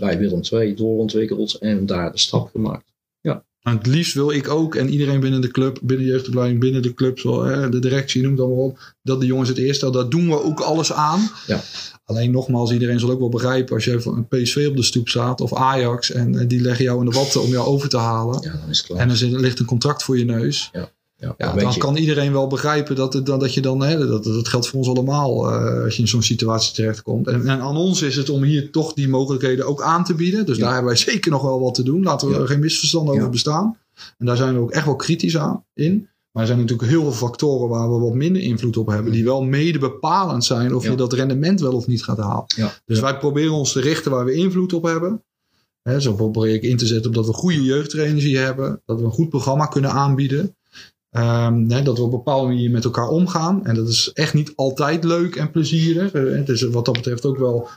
bij Willem II doorontwikkeld. En daar de stap gemaakt. Ja. En het liefst wil ik ook, en iedereen binnen de club, binnen de jeugdopleiding, binnen de club, de directie, noem het allemaal op, dat de jongens het eerst al, daar doen we ook alles aan. Ja. Alleen nogmaals, iedereen zal ook wel begrijpen, als jij van een PSV op de stoep staat, of Ajax, en die leggen jou in de watten om jou over te halen. Ja, dan is het klaar. En er ligt een contract voor je neus. Dan kan iedereen wel begrijpen dat geldt voor ons allemaal als je in zo'n situatie terechtkomt. En aan ons is het om hier toch die mogelijkheden ook aan te bieden. Dus daar hebben wij zeker nog wel wat te doen. Laten we er geen misverstanden over bestaan. En daar zijn we ook echt wel kritisch in. Maar er zijn natuurlijk heel veel factoren waar we wat minder invloed op hebben. Die wel mede bepalend zijn of je dat rendement wel of niet gaat halen. Ja. Dus wij proberen ons te richten waar we invloed op hebben. Hè, zo probeer ik in te zetten op dat we goede jeugdtrainers hier hebben. Dat we een goed programma kunnen aanbieden. Dat we op een bepaalde manier met elkaar omgaan. En dat is echt niet altijd leuk en plezierig. Het is wat dat betreft ook wel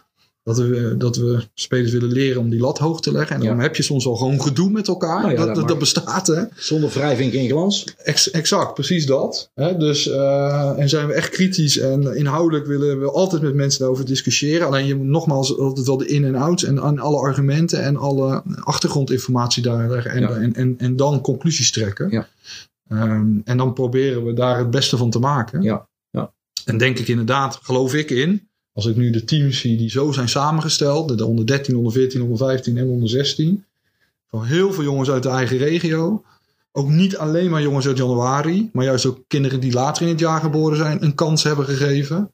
dat we spelers willen leren om die lat hoog te leggen. En dan heb je soms al gewoon gedoe met elkaar. Nou ja, dat bestaat, hè. Zonder wrijving geen glans. Exact, precies dat. Hè? Dus, en zijn we echt kritisch. En inhoudelijk willen we altijd met mensen daarover discussiëren. Alleen je moet nogmaals altijd wel de in- en outs. En alle argumenten en alle achtergrondinformatie daar leggen. En dan conclusies trekken. Ja. En dan proberen we daar het beste van te maken. Ja. Ja. En denk ik inderdaad, geloof ik in. Als ik nu de teams zie die zo zijn samengesteld. De onder 13, onder 14, onder 15 en onder 16. Van heel veel jongens uit de eigen regio. Ook niet alleen maar jongens uit januari. Maar juist ook kinderen die later in het jaar geboren zijn. Een kans hebben gegeven.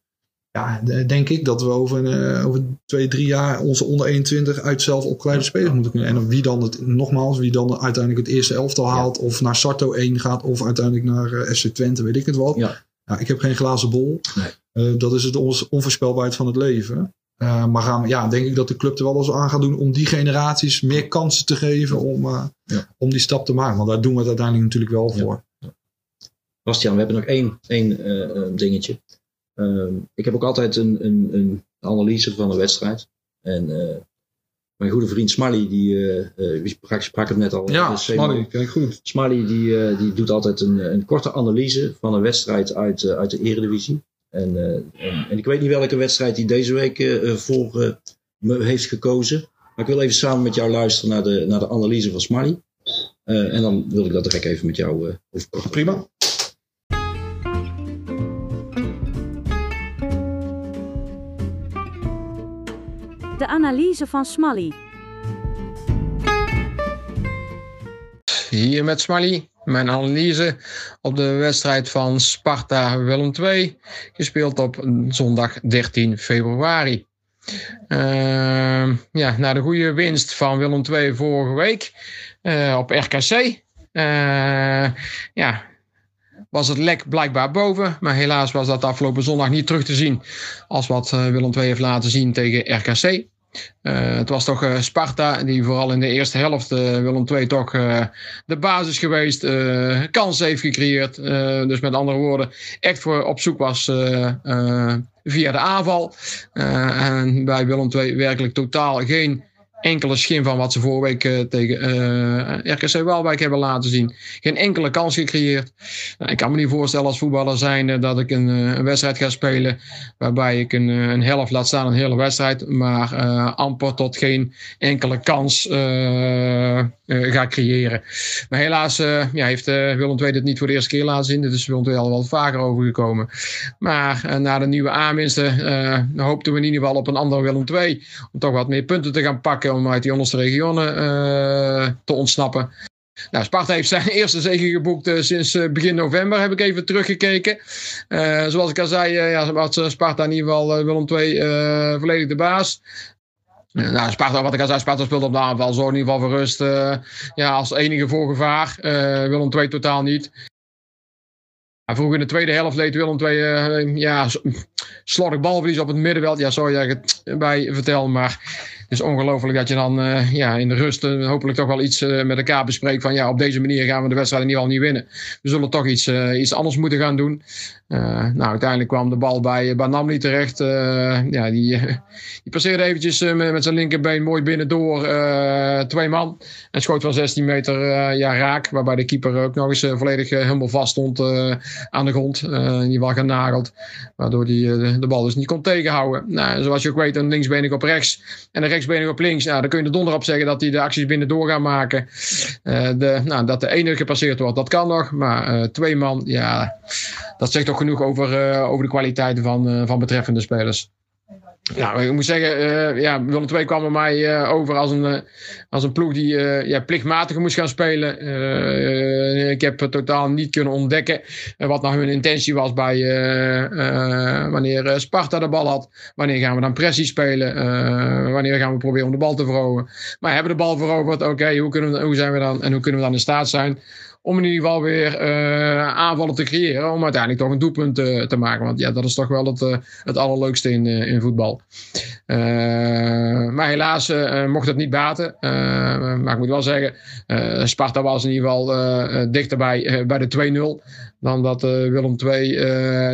Ja, denk ik dat we over 2-3 jaar onze onder 21 uit zelf opgeleide spelers moeten kunnen. En wie dan nogmaals uiteindelijk het eerste elftal haalt. Of naar Sarto 1 gaat. Of uiteindelijk naar SC Twente, weet ik het wat. Ja. Ja, ik heb geen glazen bol. Nee. Dat is de onvoorspelbaarheid van het leven. Maar denk ik dat de club er wel eens aan gaat doen om die generaties meer kansen te geven om die stap te maken. Want daar doen we het uiteindelijk natuurlijk wel voor. Ja. Bastiaan, we hebben nog één dingetje. Ik heb ook altijd een analyse van een wedstrijd. En mijn goede vriend Smally, die sprak het net al. Ja, Smally, kijk goed. Smally die doet altijd een korte analyse van een wedstrijd uit de Eredivisie. En ik weet niet welke wedstrijd hij deze week voor me heeft gekozen. Maar ik wil even samen met jou luisteren naar de analyse van Smally. En dan wil ik dat direct even met jou over. Prima. De analyse van Smally. Hier met Smally. Mijn analyse op de wedstrijd van Sparta Willem II. Gespeeld op zondag 13 februari. Na de goede winst van Willem II vorige week op RKC. Was het lek blijkbaar boven. Maar helaas was dat afgelopen zondag niet terug te zien. Als wat Willem II heeft laten zien tegen RKC. Het was toch Sparta die vooral in de eerste helft Willem II toch de basis geweest. Kansen heeft gecreëerd. Dus met andere woorden echt op zoek was via de aanval. En bij Willem II werkelijk totaal geen enkele schim van wat ze vorige week tegen RKC Waalwijk hebben laten zien. Geen enkele kans gecreëerd. Nou, ik kan me niet voorstellen als voetballer zijnde dat ik een wedstrijd ga spelen waarbij ik een helft laat staan, een hele wedstrijd, maar amper tot geen enkele kans ga creëren. Maar helaas heeft Willem II dit niet voor de eerste keer laten zien. Dit is Willem II al wel vaker overgekomen. Maar na de nieuwe aanwinsten hoopten we in ieder geval op een andere Willem II om toch wat meer punten te gaan pakken om uit die onderste regionen te ontsnappen. Nou, Sparta heeft zijn eerste zege geboekt sinds begin november. Heb ik even teruggekeken. Zoals ik al zei, had Sparta in ieder geval Willem II volledig de baas. Sparta, wat ik al zei, Sparta speelt op de aanval. Zorg in ieder geval voor rust. Als enige voor gevaar. Willem II totaal niet. Vroeg in de tweede helft leed Willem II slordig balverlies op het middenveld. Ja, sorry dat ik het bij vertel, maar het is ongelooflijk dat je dan in de rust hopelijk toch wel iets met elkaar bespreekt van op deze manier gaan we de wedstrijd in ieder geval niet winnen. We zullen toch iets anders moeten gaan doen. Uiteindelijk kwam de bal bij Banamli terecht. Die passeerde eventjes met zijn linkerbeen mooi binnendoor twee man. En schoot van 16 meter raak. Waarbij de keeper ook nog eens volledig helemaal vast stond aan de grond. In ieder geval genageld. Waardoor hij de bal dus niet kon tegenhouden. Nou, zoals je ook weet, een linksbenig op rechts. En een rechtsbenig op links. Nou, dan kun je er donder op zeggen dat hij de acties binnendoor gaat maken. Dat de ene gepasseerd wordt, dat kan nog. Maar twee man, dat zegt toch genoeg over de kwaliteiten van betreffende spelers. Nou, ik moet zeggen, Willem II kwam bij mij over als een ploeg die plichtmatig moest gaan spelen. Ik heb totaal niet kunnen ontdekken wat nou hun intentie was bij wanneer Sparta de bal had. Wanneer gaan we dan pressie spelen? Wanneer gaan we proberen om de bal te veroveren? Maar hebben we de bal veroverd? Oké, hoe zijn we dan en hoe kunnen we dan in staat zijn om in ieder geval weer aanvallen te creëren, om uiteindelijk toch een doelpunt te maken. Want ja, dat is toch wel het allerleukste in voetbal. Maar helaas mocht het niet baten. Maar ik moet wel zeggen, Sparta was in ieder geval dichter bij de 2-0... dan dat Willem II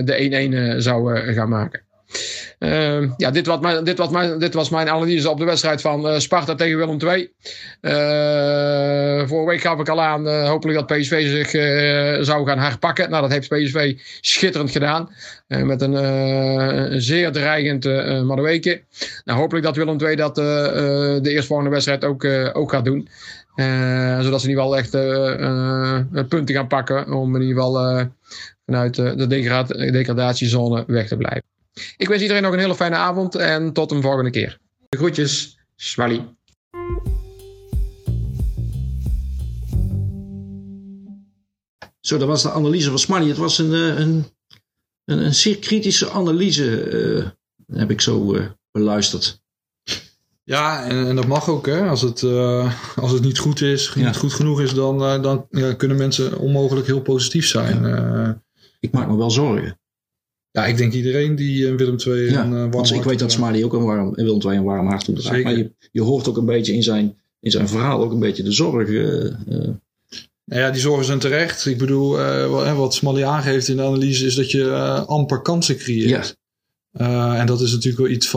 de 1-1 zou gaan maken. Dit was mijn analyse op de wedstrijd van Sparta tegen Willem II. Vorige week gaf ik al aan, hopelijk dat PSV zich zou gaan herpakken. Nou, dat heeft PSV schitterend gedaan. Met een zeer dreigend Madueke. Nou, hopelijk dat Willem II dat de eerstvolgende wedstrijd ook gaat doen. Zodat ze in ieder geval echt punten gaan pakken. Om in ieder geval vanuit de degradatiezone weg te blijven. Ik wens iedereen nog een hele fijne avond en tot een volgende keer. De groetjes, Smally. Zo, dat was de analyse van Smally. Het was een zeer kritische analyse, heb ik zo beluisterd. Ja, en dat mag ook. Hè? Als het niet goed is, niet goed genoeg is, dan kunnen mensen onmogelijk heel positief zijn. Ja. Ik maak me wel zorgen. Ja, ik denk iedereen die Willem II een warm hart doet. Ik weet dat Smally ook Willem II een warm hart doet. Maar je hoort ook een beetje in zijn verhaal ook een beetje de zorgen. Nou ja, die zorgen zijn terecht. Ik bedoel, wat Smally aangeeft in de analyse is dat je amper kansen creëert. Ja. En dat is natuurlijk wel iets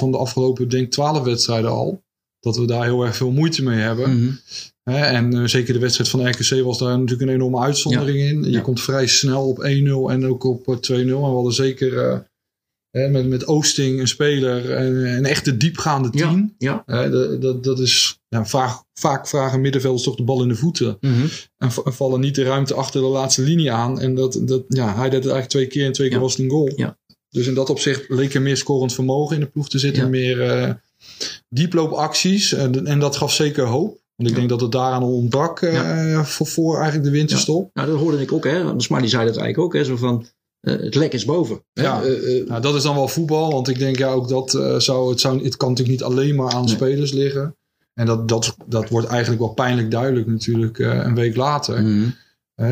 van de afgelopen, 12 wedstrijden al. Dat we daar heel erg veel moeite mee hebben. Mm-hmm. En zeker de wedstrijd van de RKC was daar natuurlijk een enorme uitzondering in. Je komt vrij snel op 1-0 en ook op 2-0. En we hadden zeker met Oosting een speler, een echte diepgaande 10. Ja. Dat is vaak vragen middenvelders toch de bal in de voeten. Mm-hmm. En vallen niet de ruimte achter de laatste linie aan. En hij deed het eigenlijk 2 keer en 2 keer was het een goal. Ja. Dus in dat opzicht leek er meer scorend vermogen in de ploeg te zitten. Ja. Meer dieploopacties. En dat gaf zeker hoop. Want ik denk dat het daaraan ontbrak voor eigenlijk de winterstop. Ja. Nou, dat hoorde ik ook. Hè? Want Smally zei dat eigenlijk ook. Hè? Zo van, het lek is boven. Hè? Ja. Nou, dat is dan wel voetbal. Want ik denk ook dat het kan natuurlijk niet alleen maar aan spelers liggen. En dat wordt eigenlijk wel pijnlijk duidelijk natuurlijk een week later. Mm-hmm.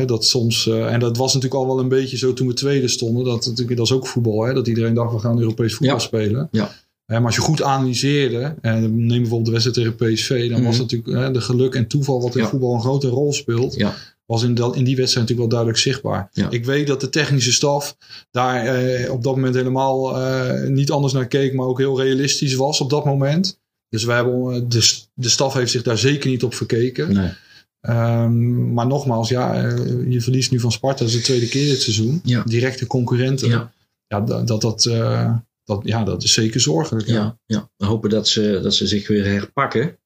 Dat soms, en dat was natuurlijk al wel een beetje zo toen we tweede stonden. Dat is ook voetbal. Hè? Dat iedereen dacht, we gaan Europees voetbal spelen. Ja. Maar als je goed analyseerde, en neem bijvoorbeeld de wedstrijd tegen PSV, dan was natuurlijk de geluk en toeval wat in voetbal een grote rol speelt, was in die wedstrijd natuurlijk wel duidelijk zichtbaar. Ja. Ik weet dat de technische staf daar op dat moment helemaal niet anders naar keek, maar ook heel realistisch was op dat moment. Dus wij hebben, de staf heeft zich daar zeker niet op verkeken. Nee. Maar nogmaals, je verliest nu van Sparta, dat is de 2e keer dit seizoen. Ja. Directe concurrenten. Ja, dat is zeker zorgelijk. Ja. We hopen dat ze zich weer herpakken.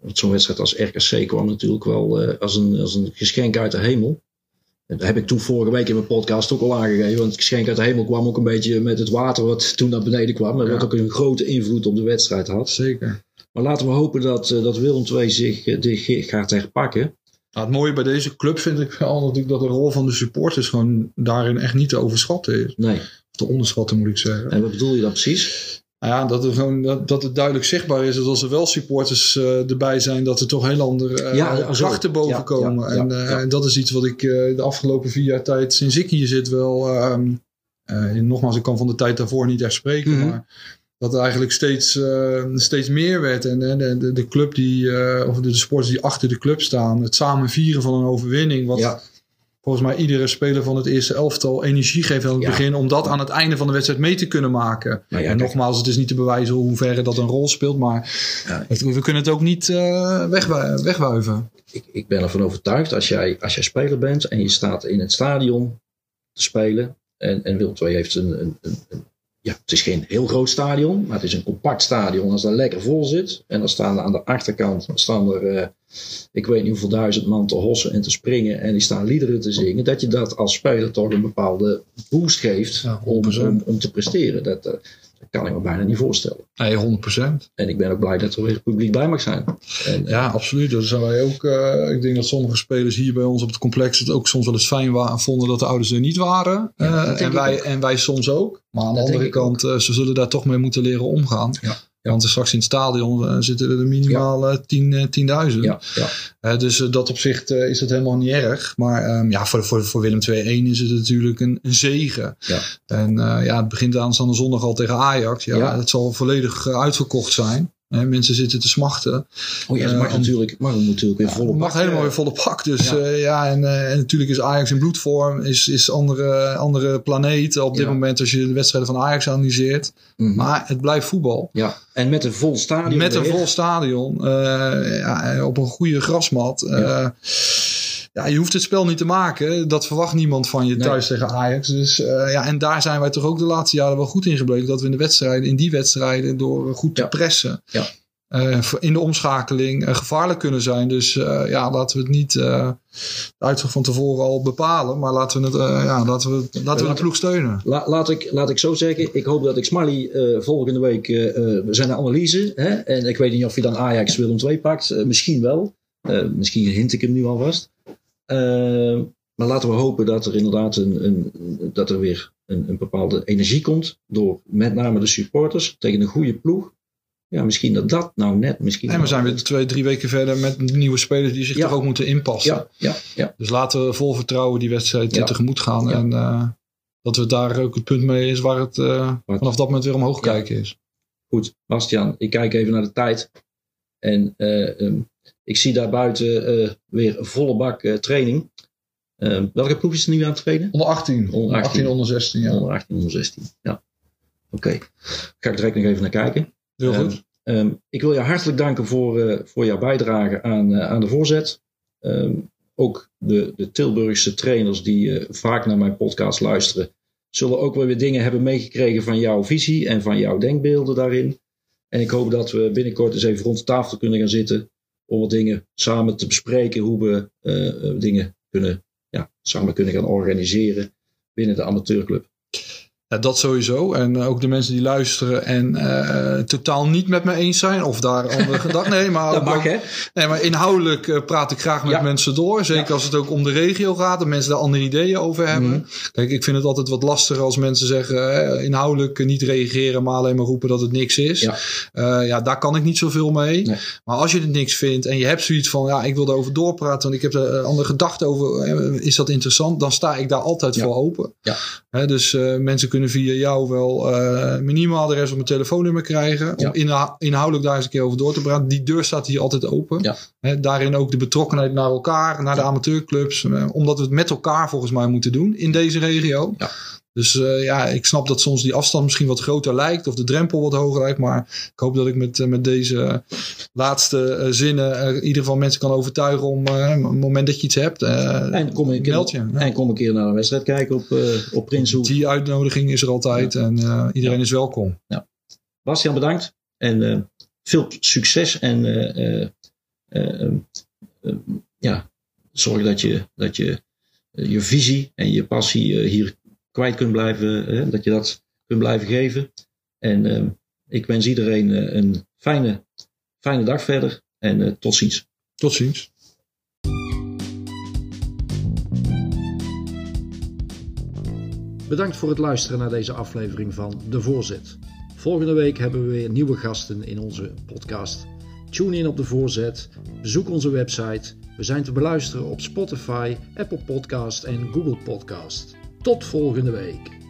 Want zo'n wedstrijd als RKC kwam natuurlijk wel als een geschenk uit de hemel. En dat heb ik toen vorige week in mijn podcast ook al aangegeven. Want het geschenk uit de hemel kwam ook een beetje met het water wat toen naar beneden kwam. En wat ook een grote invloed op de wedstrijd had. Zeker. Maar laten we hopen dat Willem II zich gaat herpakken. Nou, het mooie bij deze club vind ik wel natuurlijk dat de rol van de supporters gewoon daarin echt niet te overschatten is. Nee. Te onderschatten moet ik zeggen. En wat bedoel je dan precies? Nou ja, dat het duidelijk zichtbaar is dat als er wel supporters erbij zijn, dat er toch heel andere krachten boven komen. En dat is iets wat ik de afgelopen 4 jaar tijd sinds ik hier zit wel, nogmaals, ik kan van de tijd daarvoor niet echt spreken, maar dat er eigenlijk steeds meer werd. En de club of de sporters die achter de club staan. Het samen vieren van een overwinning. Wat volgens mij iedere speler van het eerste elftal energie geeft aan het begin. Om dat aan het einde van de wedstrijd mee te kunnen maken. Nou ja, en nogmaals, het is niet te bewijzen hoe ver dat een rol speelt. Maar we kunnen het ook niet wegwuiven. Ik ben ervan overtuigd. Als jij speler bent en je staat in het stadion te spelen. En Willem II heeft een ja, het is geen heel groot stadion, maar het is een compact stadion als dat lekker vol zit. En dan staan aan de achterkant, ik weet niet hoeveel 1000 man te hossen en te springen. En die staan liederen te zingen. Dat je dat als speler toch een bepaalde boost geeft om te presteren. Dat kan ik me bijna niet voorstellen. Nee, 100%. En ik ben ook blij dat er weer publiek bij mag zijn. Ja, absoluut. Dat zijn wij ook. Ik denk dat sommige spelers hier bij ons op het complex het ook soms wel eens fijn vonden dat de ouders er niet waren. Ja, en wij soms ook. Maar aan de andere kant, ze zullen daar toch mee moeten leren omgaan. Ja. Ja, want straks in het stadion zitten er minimaal 10.000. Ja, ja. Dus dat op zich is het helemaal niet erg. Maar voor Willem II is het natuurlijk een zegen. Ja. En het begint aanstaande zondag al tegen Ajax. Ja. Het zal volledig uitverkocht zijn. Mensen zitten te smachten. Oh ja, het mag natuurlijk weer volle pak. Het mag helemaal weer volle pak. Dus en natuurlijk is Ajax in bloedvorm. Is andere planeet op dit moment als je de wedstrijden van Ajax analyseert. Mm-hmm. Maar het blijft voetbal. Ja. En met een vol stadion. Op een goede grasmat. Je hoeft het spel niet te maken. Dat verwacht niemand van je thuis tegen Ajax. Dus, en daar zijn wij toch ook de laatste jaren wel goed in gebleken. Dat we in die wedstrijden door goed te pressen. Ja. In de omschakeling gevaarlijk kunnen zijn. Dus laten we het niet de uitgang van tevoren al bepalen. Maar laten we de ploeg steunen. Laat ik zo zeggen. Ik hoop dat ik Smally volgende week zijn analyse. Hè? En ik weet niet of je dan Ajax Willem II pakt. Misschien wel. Misschien hint ik hem nu alvast. Maar laten we hopen dat er inderdaad weer een bepaalde energie komt. Door met name de supporters tegen een goede ploeg. Ja, misschien dat nou net. En we zijn weer 2-3 weken verder met nieuwe spelers die zich toch ook moeten inpassen. Ja. Dus laten we vol vertrouwen die wedstrijd tegemoet gaan. Ja. En dat we daar ook het punt mee is waar het vanaf dat moment weer omhoog kijken is. Goed, Bastiaan, ik kijk even naar de tijd. En ik zie daar buiten weer volle bak training. Welke ploeg is er nu aan het trainen? Onder 18. Onder 16, ja. Ja. Oké. Ga ik direct nog even naar kijken. Heel goed. Ik wil je hartelijk danken voor jouw bijdrage aan de voorzet. Ook de Tilburgse trainers die vaak naar mijn podcast luisteren, zullen ook wel weer dingen hebben meegekregen van jouw visie en van jouw denkbeelden daarin. En ik hoop dat we binnenkort eens even rond de tafel kunnen gaan zitten om wat dingen samen te bespreken. Hoe we dingen kunnen, samen kunnen gaan organiseren binnen de amateurclub. Ja, dat sowieso. En ook de mensen die luisteren en totaal niet met me eens zijn. Of daar andere gedachten. Nee, maar dat mag, hè? Nee, maar inhoudelijk praat ik graag met mensen door. Zeker als het ook om de regio gaat. En mensen daar andere ideeën over hebben. Mm. Kijk, ik vind het altijd wat lastiger als mensen zeggen. Inhoudelijk niet reageren. Maar alleen maar roepen dat het niks is. Ja, daar kan ik niet zoveel mee. Nee. Maar als je het niks vindt. En je hebt zoiets van. Ja, ik wil daarover doorpraten. Want ik heb er andere gedachten over. Is dat interessant? Dan sta ik daar altijd voor open. Ja. Dus mensen kunnen via jou wel mijn e-mailadres of mijn telefoonnummer krijgen. Om inhoudelijk daar eens een keer over door te praten. Die deur staat hier altijd open. Ja. Daarin ook de betrokkenheid naar elkaar, naar de amateurclubs. Omdat we het met elkaar volgens mij moeten doen in deze regio. Ja. Dus ik snap dat soms die afstand misschien wat groter lijkt. Of de drempel wat hoger lijkt. Maar ik hoop dat ik met deze laatste zinnen in ieder geval mensen kan overtuigen om het moment dat je iets hebt. En kom een keer naar een wedstrijd kijken op Prinsenhoeve. Die uitnodiging is er altijd. En iedereen is welkom. Ja. Bastiaan, bedankt. En veel succes. En zorg dat je je visie en je passie hier kwijt kunt blijven, dat je dat kunt blijven geven. En ik wens iedereen een fijne dag verder en tot ziens. Tot ziens. Bedankt voor het luisteren naar deze aflevering van De Voorzet. Volgende week hebben we weer nieuwe gasten in onze podcast. Tune in op De Voorzet, bezoek onze website. We zijn te beluisteren op Spotify, Apple Podcast en Google Podcast. Tot volgende week.